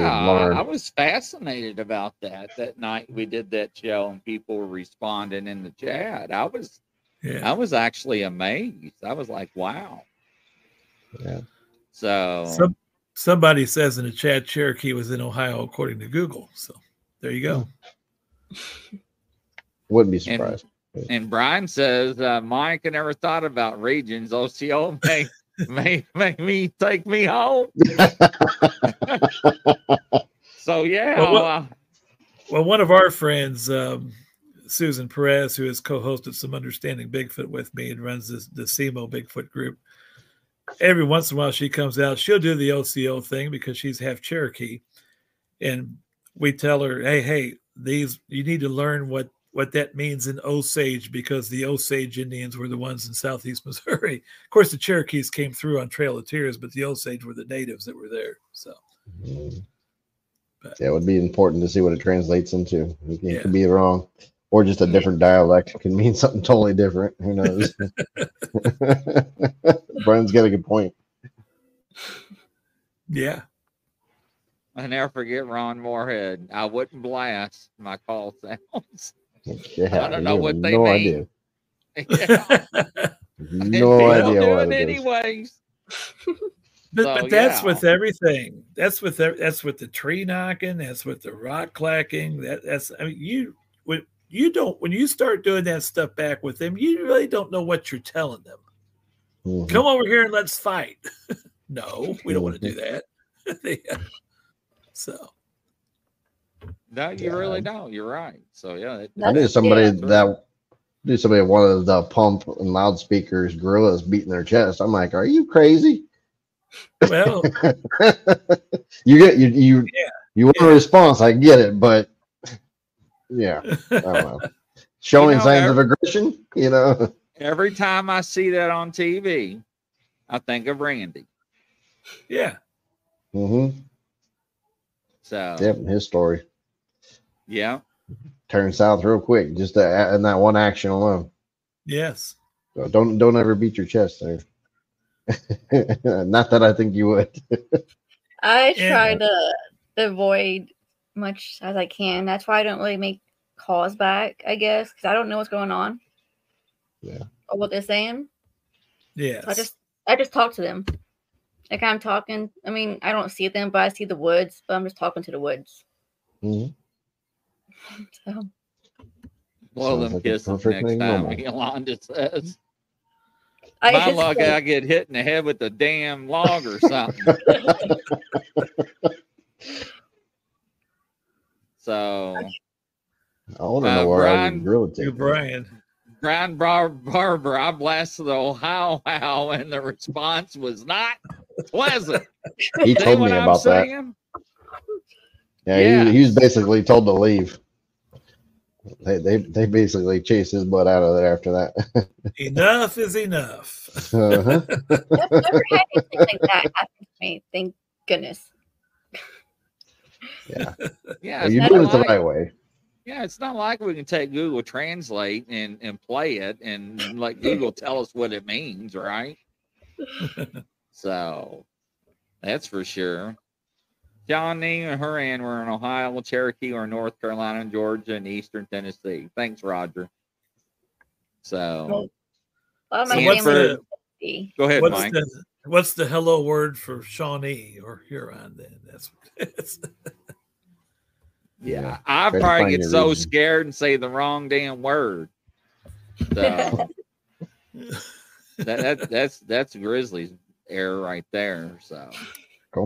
we, I was fascinated about that. That night we did that show, and people were responding in the chat. I was, yeah. I was actually amazed. I was like, wow. Yeah. So some, somebody says in the chat, Cherokee was in Ohio, according to Google. So there you go. Wouldn't be surprised. And, And Brian says, uh, Mike, I never thought about regions. O C O may, may, may me take me home. So, yeah. Well, uh, well, one of our friends, um, Susan Perez, who has co-hosted some Understanding Bigfoot with me and runs this, the S E M O Bigfoot group, every once in a while she comes out. She'll do the O C O thing because she's half Cherokee. And we tell her, hey, hey, these you need to learn what what that means in Osage, because the Osage Indians were the ones in Southeast Missouri. Of course, the Cherokees came through on Trail of Tears, but the Osage were the natives that were there. So mm-hmm. but, yeah, it would be important to see what it translates into. It yeah. could be wrong, or just a different dialect. It could mean something totally different. Who knows? Brian's got a good point. Yeah. I never forget Ron Moorhead. I wouldn't blast my call sounds. Yeah, I don't know what they no mean. Idea. Yeah. No idea what it anyways. Is. But, so, but that's yeah. with everything. That's with that's with the tree knocking. That's with the rock clacking. That that's I mean you when you don't when you start doing that stuff back with them, you really don't know what you're telling them. Mm-hmm. Come over here and let's fight. No, we don't want to do that. yeah. So. No, you yeah. really don't. You're right. So yeah, it, I knew somebody yeah, that right. knew somebody wanted the pump and loudspeakers, gorillas beating their chest. I'm like, are you crazy? Well, you get you you yeah. you want yeah. a response. I get it, but yeah, I don't know. Showing you know, signs every, of aggression, you know. Every time I see that on T V, I think of Randy. Yeah. Mm-hmm. So yep, his story. Yeah. Turn south real quick, just to, in that one action alone. Yes. So don't don't ever beat your chest there. Not that I think you would. I try yeah. to avoid much as I can. That's why I don't really make calls back, I guess, because I don't know what's going on. Yeah. Or what they're saying. Yeah. So I just I just talk to them. Like I'm talking. I mean, I don't see them, but I see the woods. But I'm just talking to the woods. Mm-hmm. So, blow them like kisses next time, Yolanda says. I My luck, I get hit in the head with a damn log or something. So, I want to uh, know where Brian, I was really Brian. Brian Bar Barber, I blasted the Ohio How, and the response was not pleasant. He told me about that. Saying? Yeah, yeah. He, he was basically told to leave. They, they they basically chased his butt out of there after that. Enough is enough. Uh-huh. I've never had anything like that happen to me. Thank goodness. Yeah, yeah. Well, you do it the right way. Yeah, it's not like we can take Google Translate and, and play it and let Google tell us what it means, right? So that's for sure. Johnny and Horan were in Ohio, Cherokee, or North Carolina, Georgia, and Eastern Tennessee. Thanks, Roger. So, well, so what's the, go ahead, what's Mike. The, what's the hello word for Shawnee or Huron then? That's what it is. Yeah, yeah, I probably get so reason. scared and say the wrong damn word. So that, that that's that's Grizzly's error right there. So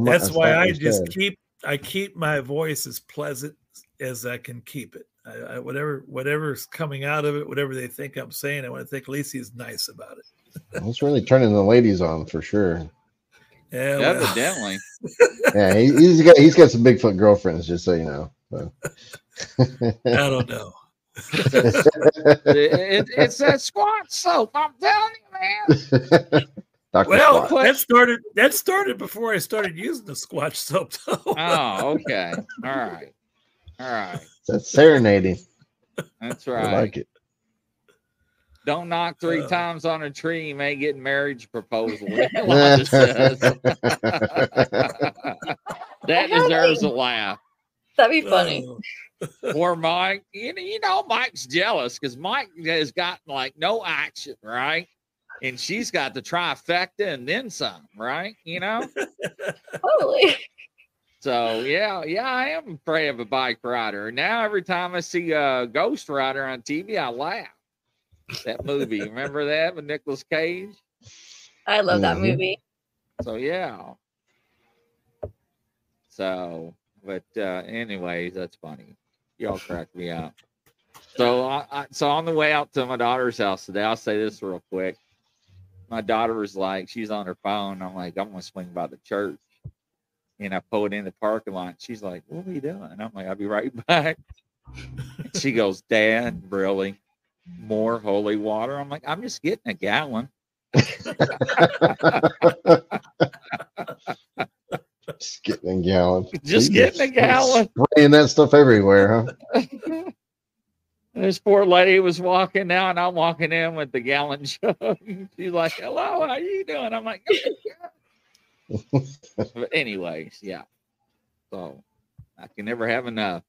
that's why I just keep I keep my voice as pleasant as I can keep it. I, I, whatever whatever's coming out of it, whatever they think I'm saying, I want to think Lacey's nice about it. That's really turning the ladies on for sure. Yeah, well. Evidently. Yeah, he, he's got he's got some Bigfoot girlfriends, just so you know. So. I don't know. it, it's that squat soap. I'm telling you, man. Doctor Well, Squatch. that started that started before I started using the Squatch soap. Though. Oh, okay. All right. All right. That's serenading. That's right. I like it. Don't knock three uh, times on a tree. You may get marriage proposal. that that deserves a laugh. That'd be funny. Uh, or Mike. You know, you know, Mike's jealous because Mike has gotten like no action, right? And she's got the trifecta and then some, right? You know? Totally. So, yeah, yeah, I am afraid of a bike rider. Now, every time I see a Ghost Rider on T V, I laugh. That movie, remember that with Nicolas Cage? I love that movie. So, yeah. So, but uh, anyways, that's funny. Y'all cracked me up. So, I, I, so on the way out to my daughter's house today, I'll say this real quick. My daughter was like, she's on her phone. I'm like, I'm going to swing by the church. And I pulled in the parking lot. She's like, what are you doing? And I'm like, I'll be right back. And she goes, Dad, really? More holy water? I'm like, I'm just getting a gallon. Just getting a gallon. Just getting a gallon. Spraying that stuff everywhere, huh? This poor lady was walking out, and I'm walking in with the gallon jug. She's like, hello, how you doing? I'm like, oh, yeah. But anyways, yeah. So I can never have enough.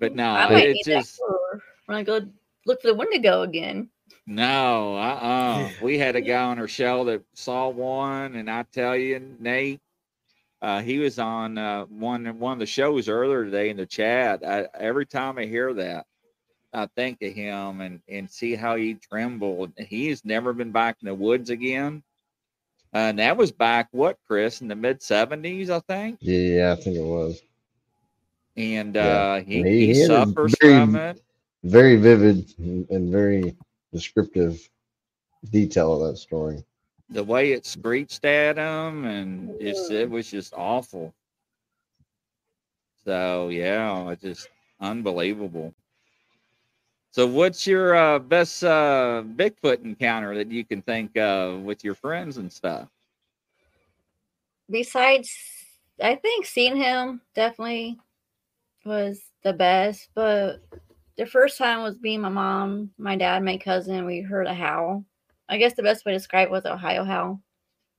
But no, I might it's just when I go look for the Wendigo again. No, uh-uh. We had a guy on our show that saw one, and I tell you, Nate, uh, he was on uh, one, one of the shows earlier today in the chat. I, every time I hear that, I think of him and, and see how he trembled. He's never been back in the woods again. Uh, and that was back, what, Chris, in the mid seventies, I think? Yeah, I think it was. And yeah. uh, he, he, he suffers very, from it. Very vivid and very descriptive detail of that story. The way it screeched at him, and it's, it was just awful. So, yeah, it's just unbelievable. So what's your uh, best uh, Bigfoot encounter that you can think of with your friends and stuff? Besides, I think seeing him definitely was the best. But the first time was me, my mom, my dad, my cousin. We heard a howl. I guess the best way to describe it was Ohio howl.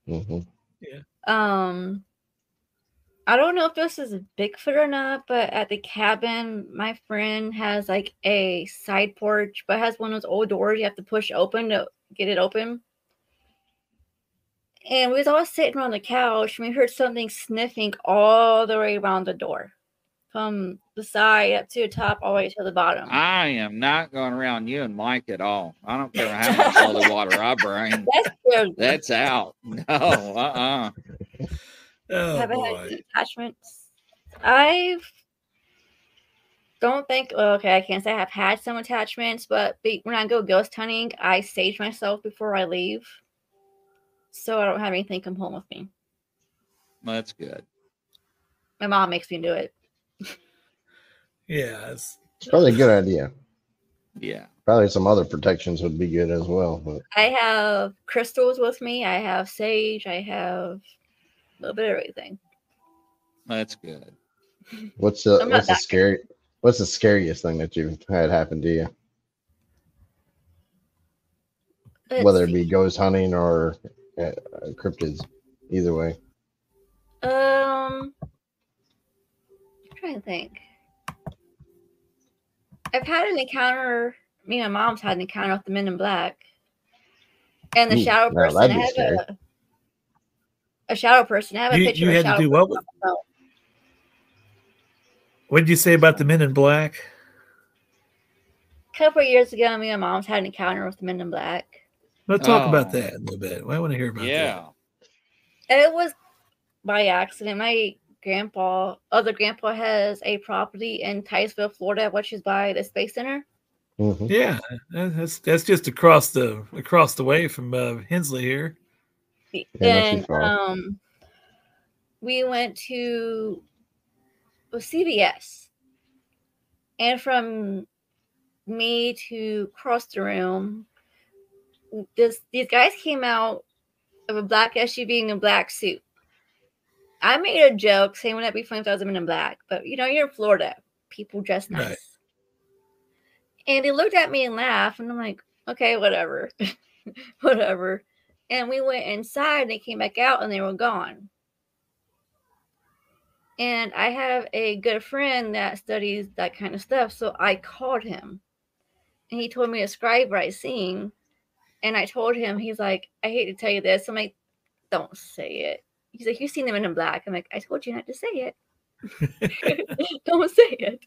Mm-hmm. Yeah. Um, I don't know if this is Bigfoot or not, but at the cabin, my friend has like a side porch, but has one of those old doors you have to push open to get it open. And we was all sitting on the couch, and we heard something sniffing all the way around the door, from the side up to the top, all the way to the bottom. I am not going around you and Mike at all. I don't care how much holy water I bring. That's, That's out. No, uh-uh. Oh, haven't boy. Had attachments. I don't think, well, okay, I can't say I've had some attachments, but be, when I go ghost hunting, I sage myself before I leave. So I don't have anything come home with me. Well, that's good. My mom makes me do it. Yeah. It's, it's probably a good idea. Yeah. Probably some other protections would be good as well. But I have crystals with me. I have sage. I have a little bit of everything. That's good. What's the what's the scary good. What's the scariest thing that you've had happen to you? Let's Whether see. it be ghost hunting or uh, cryptids, either way. Um, I'm trying to think. I've had an encounter. Me and my mom's had an encounter with the Men in Black, and the Ooh, shadow no, person. That'd be scary. A shadow person. I have a you, picture you of had to do what? What did you say about the Men in Black? A couple of years ago, me and my mom's had an encounter with the Men in Black. Let's talk oh. about that a little bit. I want to hear about yeah. that. Yeah. And it was by accident. My grandpa, other grandpa has a property in Titusville, Florida, which is by the Space Center. Mm-hmm. Yeah, that's that's just across the across the way from uh, Hensley here. Yeah, and um, we went to C V S, and from me to cross the room, this these guys came out of a black S U V in a black suit. I made a joke saying, wouldn't that be funny if I was a man in black? But, you know, you're in Florida. People dress nice. Right. And they looked at me and laughed. And I'm like, okay, whatever. whatever. And we went inside. And they came back out. And they were gone. And I have a good friend that studies that kind of stuff. So I called him. And he told me to describe what I seen. And I told him, he's like, I hate to tell you this. I'm like, don't say it. He's like, you've seen them in black. I'm like, I told you not to say it. Don't say it.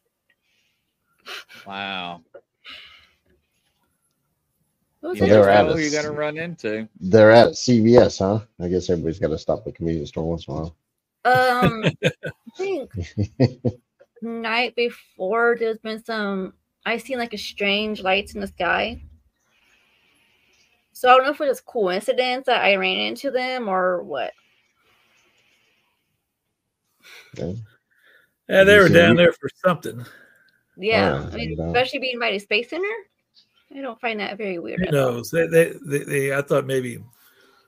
Wow. You know who you're gonna run into. They're at C V S, huh? I guess everybody's got to stop at the convenience store once in a while. Um, I think night before there's been some. I seen like a strange lights in the sky. So I don't know if it was coincidence that I ran into them or what. Okay. Yeah, they were down there for something. Yeah, uh, I mean, especially being by the Space Center, I don't find that very weird. Who knows? They, they, they, they, I thought maybe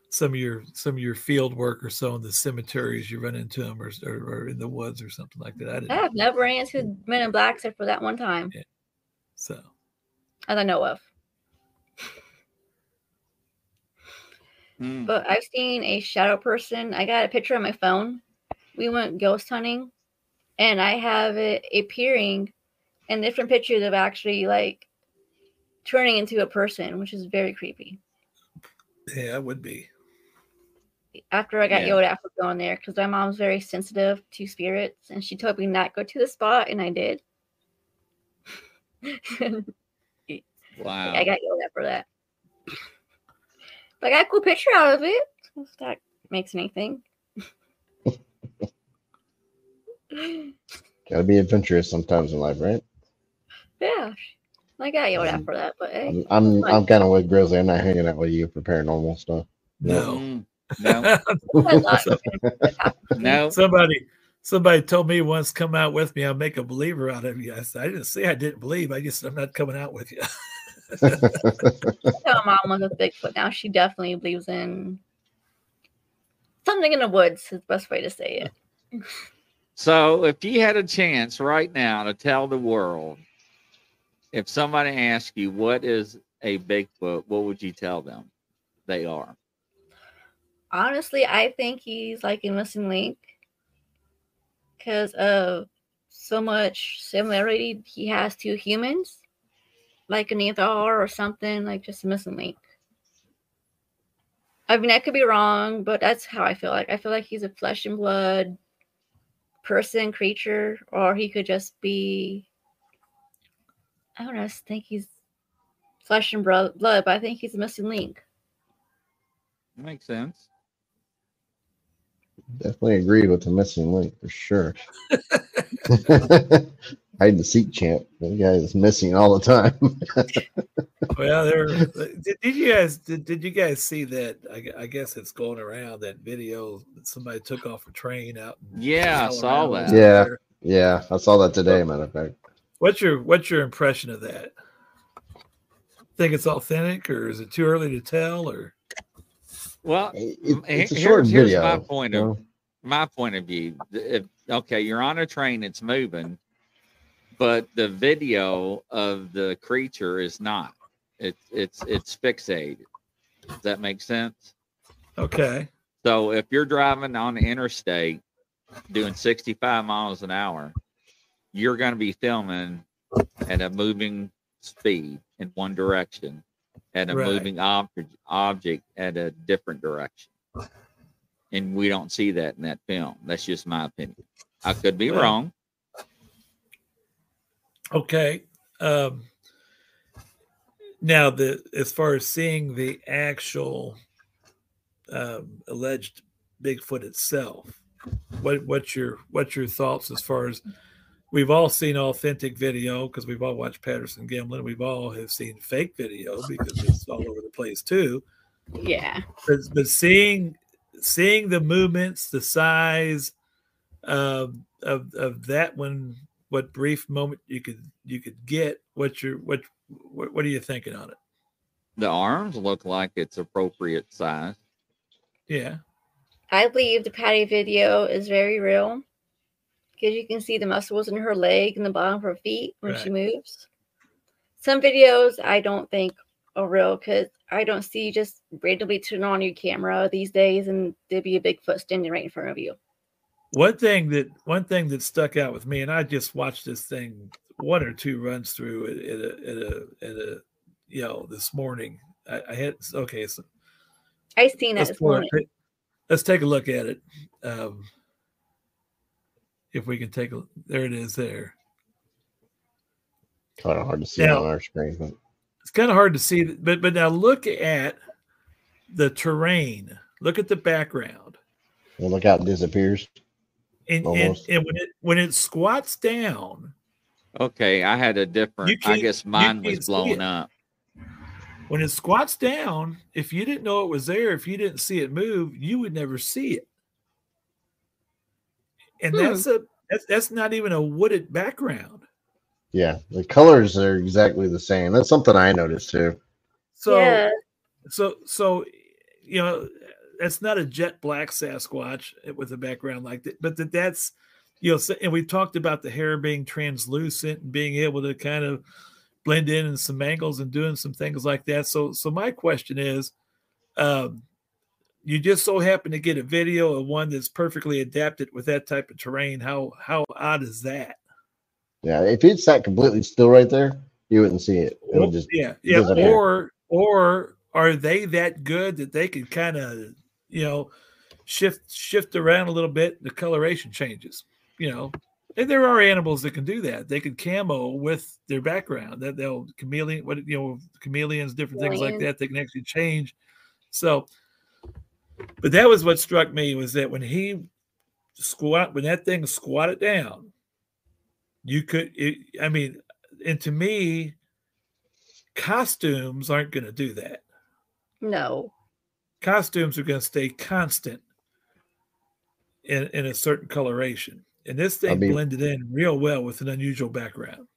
some of your some of your field work or so in the cemeteries you run into them, or or, or in the woods or something like that. I didn't. I have never ran into men in black except for that one time. Yeah. So, as I know of. Mm. But I've seen a shadow person. I got a picture on my phone. We went ghost hunting, and I have it appearing in different pictures of actually like turning into a person, which is very creepy. Yeah, it would be. After I got yeah. yelled at for going there, because my mom's very sensitive to spirits, and she told me not go to the spot, and I did. Wow! I got yelled at for that. But I got a cool picture out of it. If that makes anything. Gotta be adventurous sometimes in life, right? Yeah, I got yelled at for that, but hey, I'm I'm kind of with Grizzly. I'm not hanging out with you for paranormal stuff. No, no, no. Somebody, somebody told me once, "Come out with me. I'll make a believer out of you." I said, I didn't say I didn't believe. I just I'm not coming out with you. My mom was a Bigfoot. Now she definitely believes in something in the woods. Is the best way to say it. So if you had a chance right now to tell the world, if somebody asked you, what is a Bigfoot, what would you tell them they are? Honestly, I think he's like a missing link because of so much similarity he has to humans, like a Neanderthal or something, like just a missing link. I mean, I could be wrong, but that's how I feel like. I feel like he's a flesh and blood person, creature, or he could just be, I don't know, I think he's flesh and blood, but I think he's a missing link. Makes sense. Definitely agree with the missing link for sure. Hide the seat champ. That guy is missing all the time. Well, there. Did, did you guys? Did, did you guys see that? I, I guess it's going around that video that somebody took off a train out. Yeah, I saw that. Yeah, there. yeah, I saw that today. Matter of fact. What's your What's your impression of that? Think it's authentic, or is it too early to tell? Or well, it, it's a short here's, video. Here's my point of you know? my point of view. If, okay, you're on a train. It's moving. But the video of the creature is not. It, it's it's fixated. Does that make sense? Okay. So if you're driving on the interstate doing sixty-five miles an hour, you're going to be filming at a moving speed in one direction and a right. moving ob object at a different direction. And we don't see that in that film. That's just my opinion. I could be well. wrong. Okay. Um, now, the as far as seeing the actual um, alleged Bigfoot itself, what what's your what's your thoughts as far as, we've all seen authentic video because we've all watched Patterson Gimlin. We've all have seen fake video because it's all over the place too. Yeah. But, but seeing seeing the movements, the size of of of that one, what brief moment you could you could get. What's your what what, what are you thinking on it? The arms look like it's appropriate size. Yeah. I believe the Patty video is very real, because you can see the muscles in her leg and the bottom of her feet when right. she moves. Some videos I don't think are real, because I don't see you just randomly turn on your camera these days and there'd be a Bigfoot standing right in front of you. One thing that one thing that stuck out with me, and I just watched this thing one or two runs through at, at a at a at a you know this morning. I, I had okay, so I seen that this morning. It, let's take a look at it. Um, If we can take a there it is there. Kind of hard to see now, on our screen, but it's kind of hard to see. But but now look at the terrain. Look at the background. And look how it disappears. And, and, and when it when it squats down. Okay, I had a different. I guess mine was blown up. When it squats down, if you didn't know it was there, if you didn't see it move, you would never see it. And hmm. that's a that's, that's not even a wooded background. Yeah, the colors are exactly the same. That's something I noticed too. So, yeah. so so you know, that's not a jet black Sasquatch with a background like that. But that that's you know, and we've talked about the hair being translucent and being able to kind of blend in in some angles and doing some things like that. So so my question is, um, you just so happen to get a video of one that's perfectly adapted with that type of terrain. How how odd is that? Yeah, if it's not completely still right there, you wouldn't see it. It would just, yeah, yeah. Or or are they that good that they could kind of you know shift shift around a little bit? The coloration changes. You know, and there are animals that can do that. They can camo with their background. That they'll chameleon. What you know, chameleons, different things like that. They can actually change. So. But that was what struck me was that when he squat, when that thing squatted down, you could, it, I mean, and to me, costumes aren't going to do that. No. Costumes are going to stay constant in, in a certain coloration. And this thing I mean, blended in real well with an unusual background.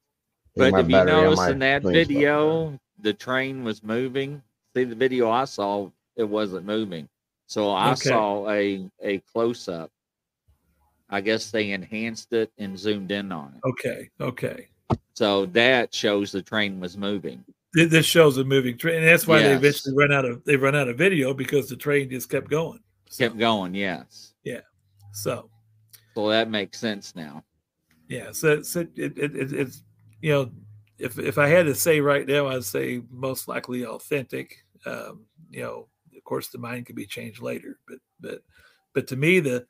But if you notice in that video, the train was moving. See, the video I saw, it wasn't moving. So I okay. saw a, a close-up. I guess they enhanced it and zoomed in on it. Okay, okay. So that shows the train was moving. This shows a moving train. And that's why yes. they eventually run out of they run out of video because the train just kept going. So, kept going, yes. Yeah. So so that makes sense now. Yeah. So, so it, it, it, it's you know, if if I had to say right now, I'd say most likely authentic. Um, you know. Of course, the mind can be changed later, but but but to me the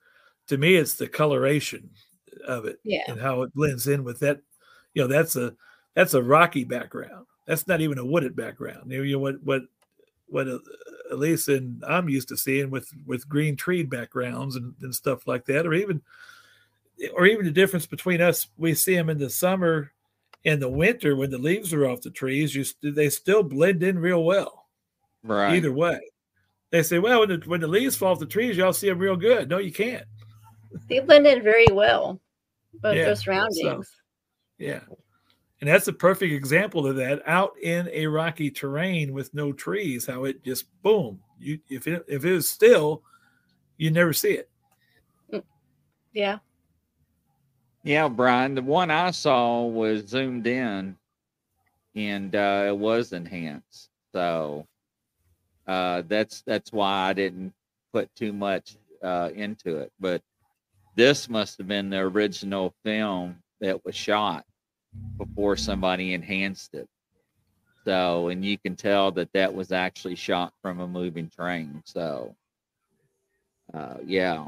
to me it's the coloration of it yeah. and how it blends in with that. You know, that's a that's a rocky background. That's not even a wooded background. You know what what what Alyssa and I'm used to seeing with with green tree backgrounds and, and stuff like that, or even or even the difference between us. We see them in the summer and the winter when the leaves are off the trees. You they still blend in real well, right? Either way. They say, well, when the, when the leaves fall off the trees, y'all see them real good. No, you can't. They blend in very well with yeah, their surroundings. So, yeah. And that's a perfect example of that. Out in a rocky terrain with no trees, how it just, boom. You, if it, if it was still, you never see it. Yeah. Yeah, Brian, the one I saw was zoomed in, and uh, it was enhanced. So... Uh, that's that's why I didn't put too much uh, into it. But this must have been the original film that was shot before somebody enhanced it. So, and you can tell that that was actually shot from a moving train. So, uh, yeah.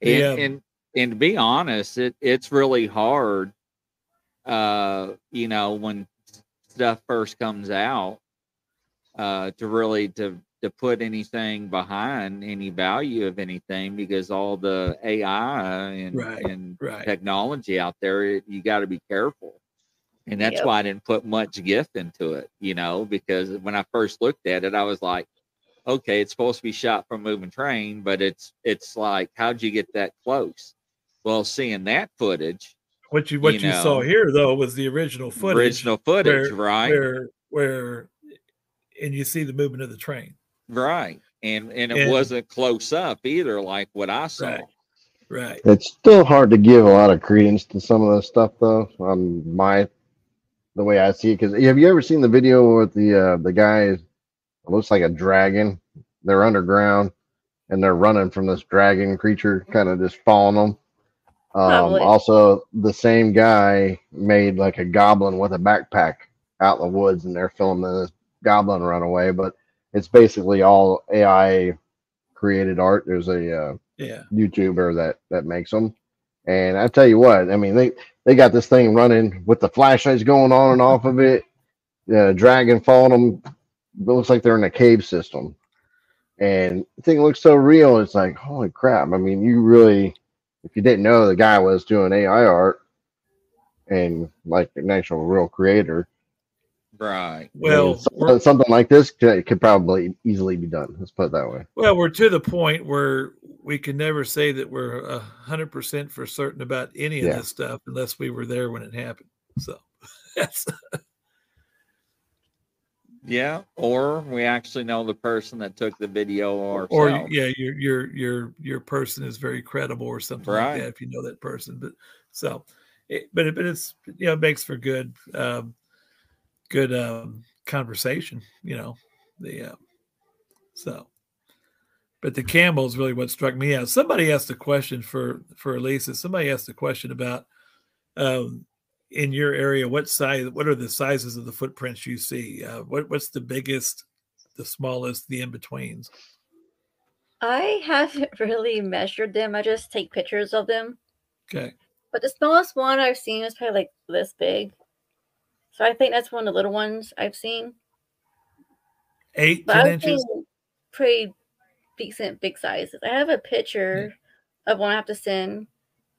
And, yeah. and and to be honest, it it's really hard. Uh, you know, when stuff first comes out. Uh, to really to to put anything behind any value of anything, because all the A I and, right, and right. technology out there, it, you got to be careful. And that's yep. why I didn't put much gift into it, you know, because when I first looked at it, I was like, okay, it's supposed to be shot from a moving train, but it's, it's like, how'd you get that close? Well, seeing that footage, what you, what you, know, you saw here though, was the original footage, original footage, where, right? Where, where, and you see the movement of the train. Right. And and it and, wasn't close up either, like what I saw. Right, right. It's still hard to give a lot of credence to some of this stuff though, on my the way I see it. Because have you ever seen the video with the uh the guy, it looks like a dragon, they're underground and they're running from this dragon creature kind of just following them? Um, also the same guy made like a goblin with a backpack out in the woods, and they're filming this goblin runaway, but it's basically all A I created art. There's a uh, yeah. YouTuber that, that makes them. And I tell you what, I mean, they, they got this thing running with the flashlights going on and off of it. The dragon following them. It looks like they're in a cave system. And the thing looks so real. It's like, holy crap. I mean, you really, if you didn't know the guy was doing A I art and like an actual real creator, right. Well, something, something like this could, could probably easily be done. Let's put it that way. Well, we're to the point where we can never say that we're a hundred percent for certain about any of yeah. this stuff unless we were there when it happened. So that's yeah. Or we actually know the person that took the video, or or yeah, your your your your person is very credible or something right. like that if you know that person. But so, it, but it, but it's you know it makes for good. Um, good um conversation, you know, the uh, so but the camel is really what struck me out. Somebody asked a question for for Alyssa. Somebody asked a question about um in your area, what size what are the sizes of the footprints you see? Uh, what what's the biggest, the smallest, the in-betweens? I haven't really measured them. I just take pictures of them. Okay. But the smallest one I've seen is probably like this big. So I think that's one of the little ones I've seen. Eight, ten inches? Pretty decent big sizes. I have a picture yeah. of one I have to send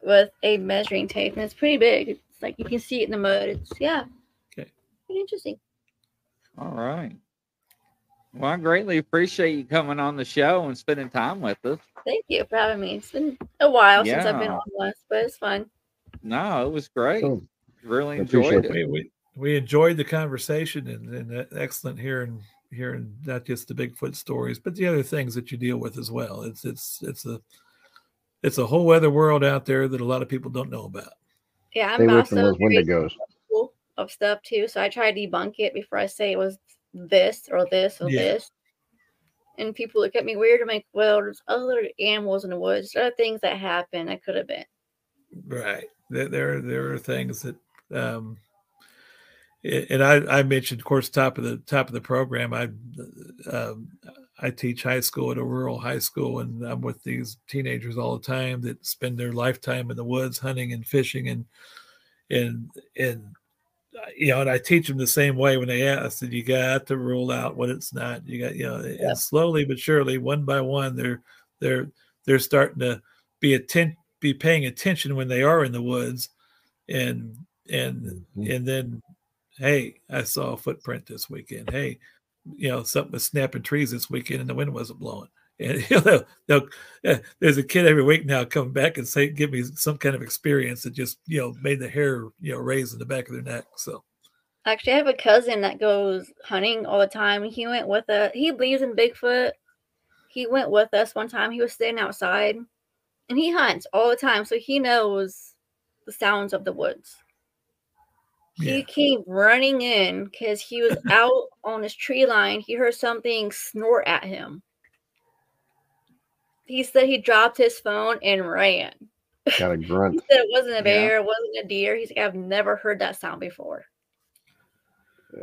with a measuring tape, and it's pretty big. It's like you can see it in the mud. It's, yeah. Okay. Pretty interesting. All right. Well, I greatly appreciate you coming on the show and spending time with us. Thank you for having me. It's been a while yeah. since I've been on once, but it's fun. No, it was great. Cool. Really enjoyed it. We, we, We enjoyed the conversation, and, and excellent hearing hearing not just the Bigfoot stories, but the other things that you deal with as well. It's it's it's a it's a whole other world out there that a lot of people don't know about. Yeah, I'm also curious of stuff too, so I try to debunk it before I say it was this or this or yeah. this. And people look at me weird. I'm like, well, there's other animals in the woods, there are things that happen. That could have been right. There there there are things that. Um, And I, I mentioned, of course, top of the top of the program. I um, I teach high school at a rural high school, and I'm with these teenagers all the time that spend their lifetime in the woods hunting and fishing, and and and you know, and I teach them the same way when they ask that you got to rule out what it's not. You got you know, yeah. and slowly but surely, one by one, they're they're they're starting to be atten- be paying attention when they are in the woods, and and mm-hmm. and then. Hey, I saw a footprint this weekend. Hey, you know, something was snapping trees this weekend and the wind wasn't blowing. And you know, they'll, they'll, there's a kid every week now coming back and say, give me some kind of experience that just, you know, made the hair, you know, raise in the back of their neck. So actually I have a cousin that goes hunting all the time. He went with us. He believes in Bigfoot. He went with us one time. He was sitting outside and he hunts all the time. So he knows the sounds of the woods. He yeah. came running in because he was out on his tree line. He heard something snort at him. He said he dropped his phone and ran. Got a grunt. He said it wasn't a bear, yeah. it wasn't a deer. He's like, I've never heard that sound before.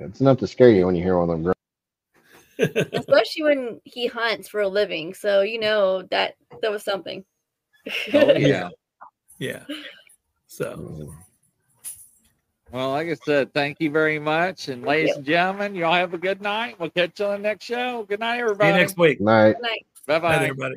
It's enough to scare you when you hear one of them grunts. Especially when he hunts for a living. So, you know, that, that was something. Oh, yeah. yeah. So... Well, like I said, thank you very much. And ladies and gentlemen, y'all have a good night. We'll catch you on the next show. Good night, everybody. See you next week. Night. Good night. Bye-bye. Night, everybody.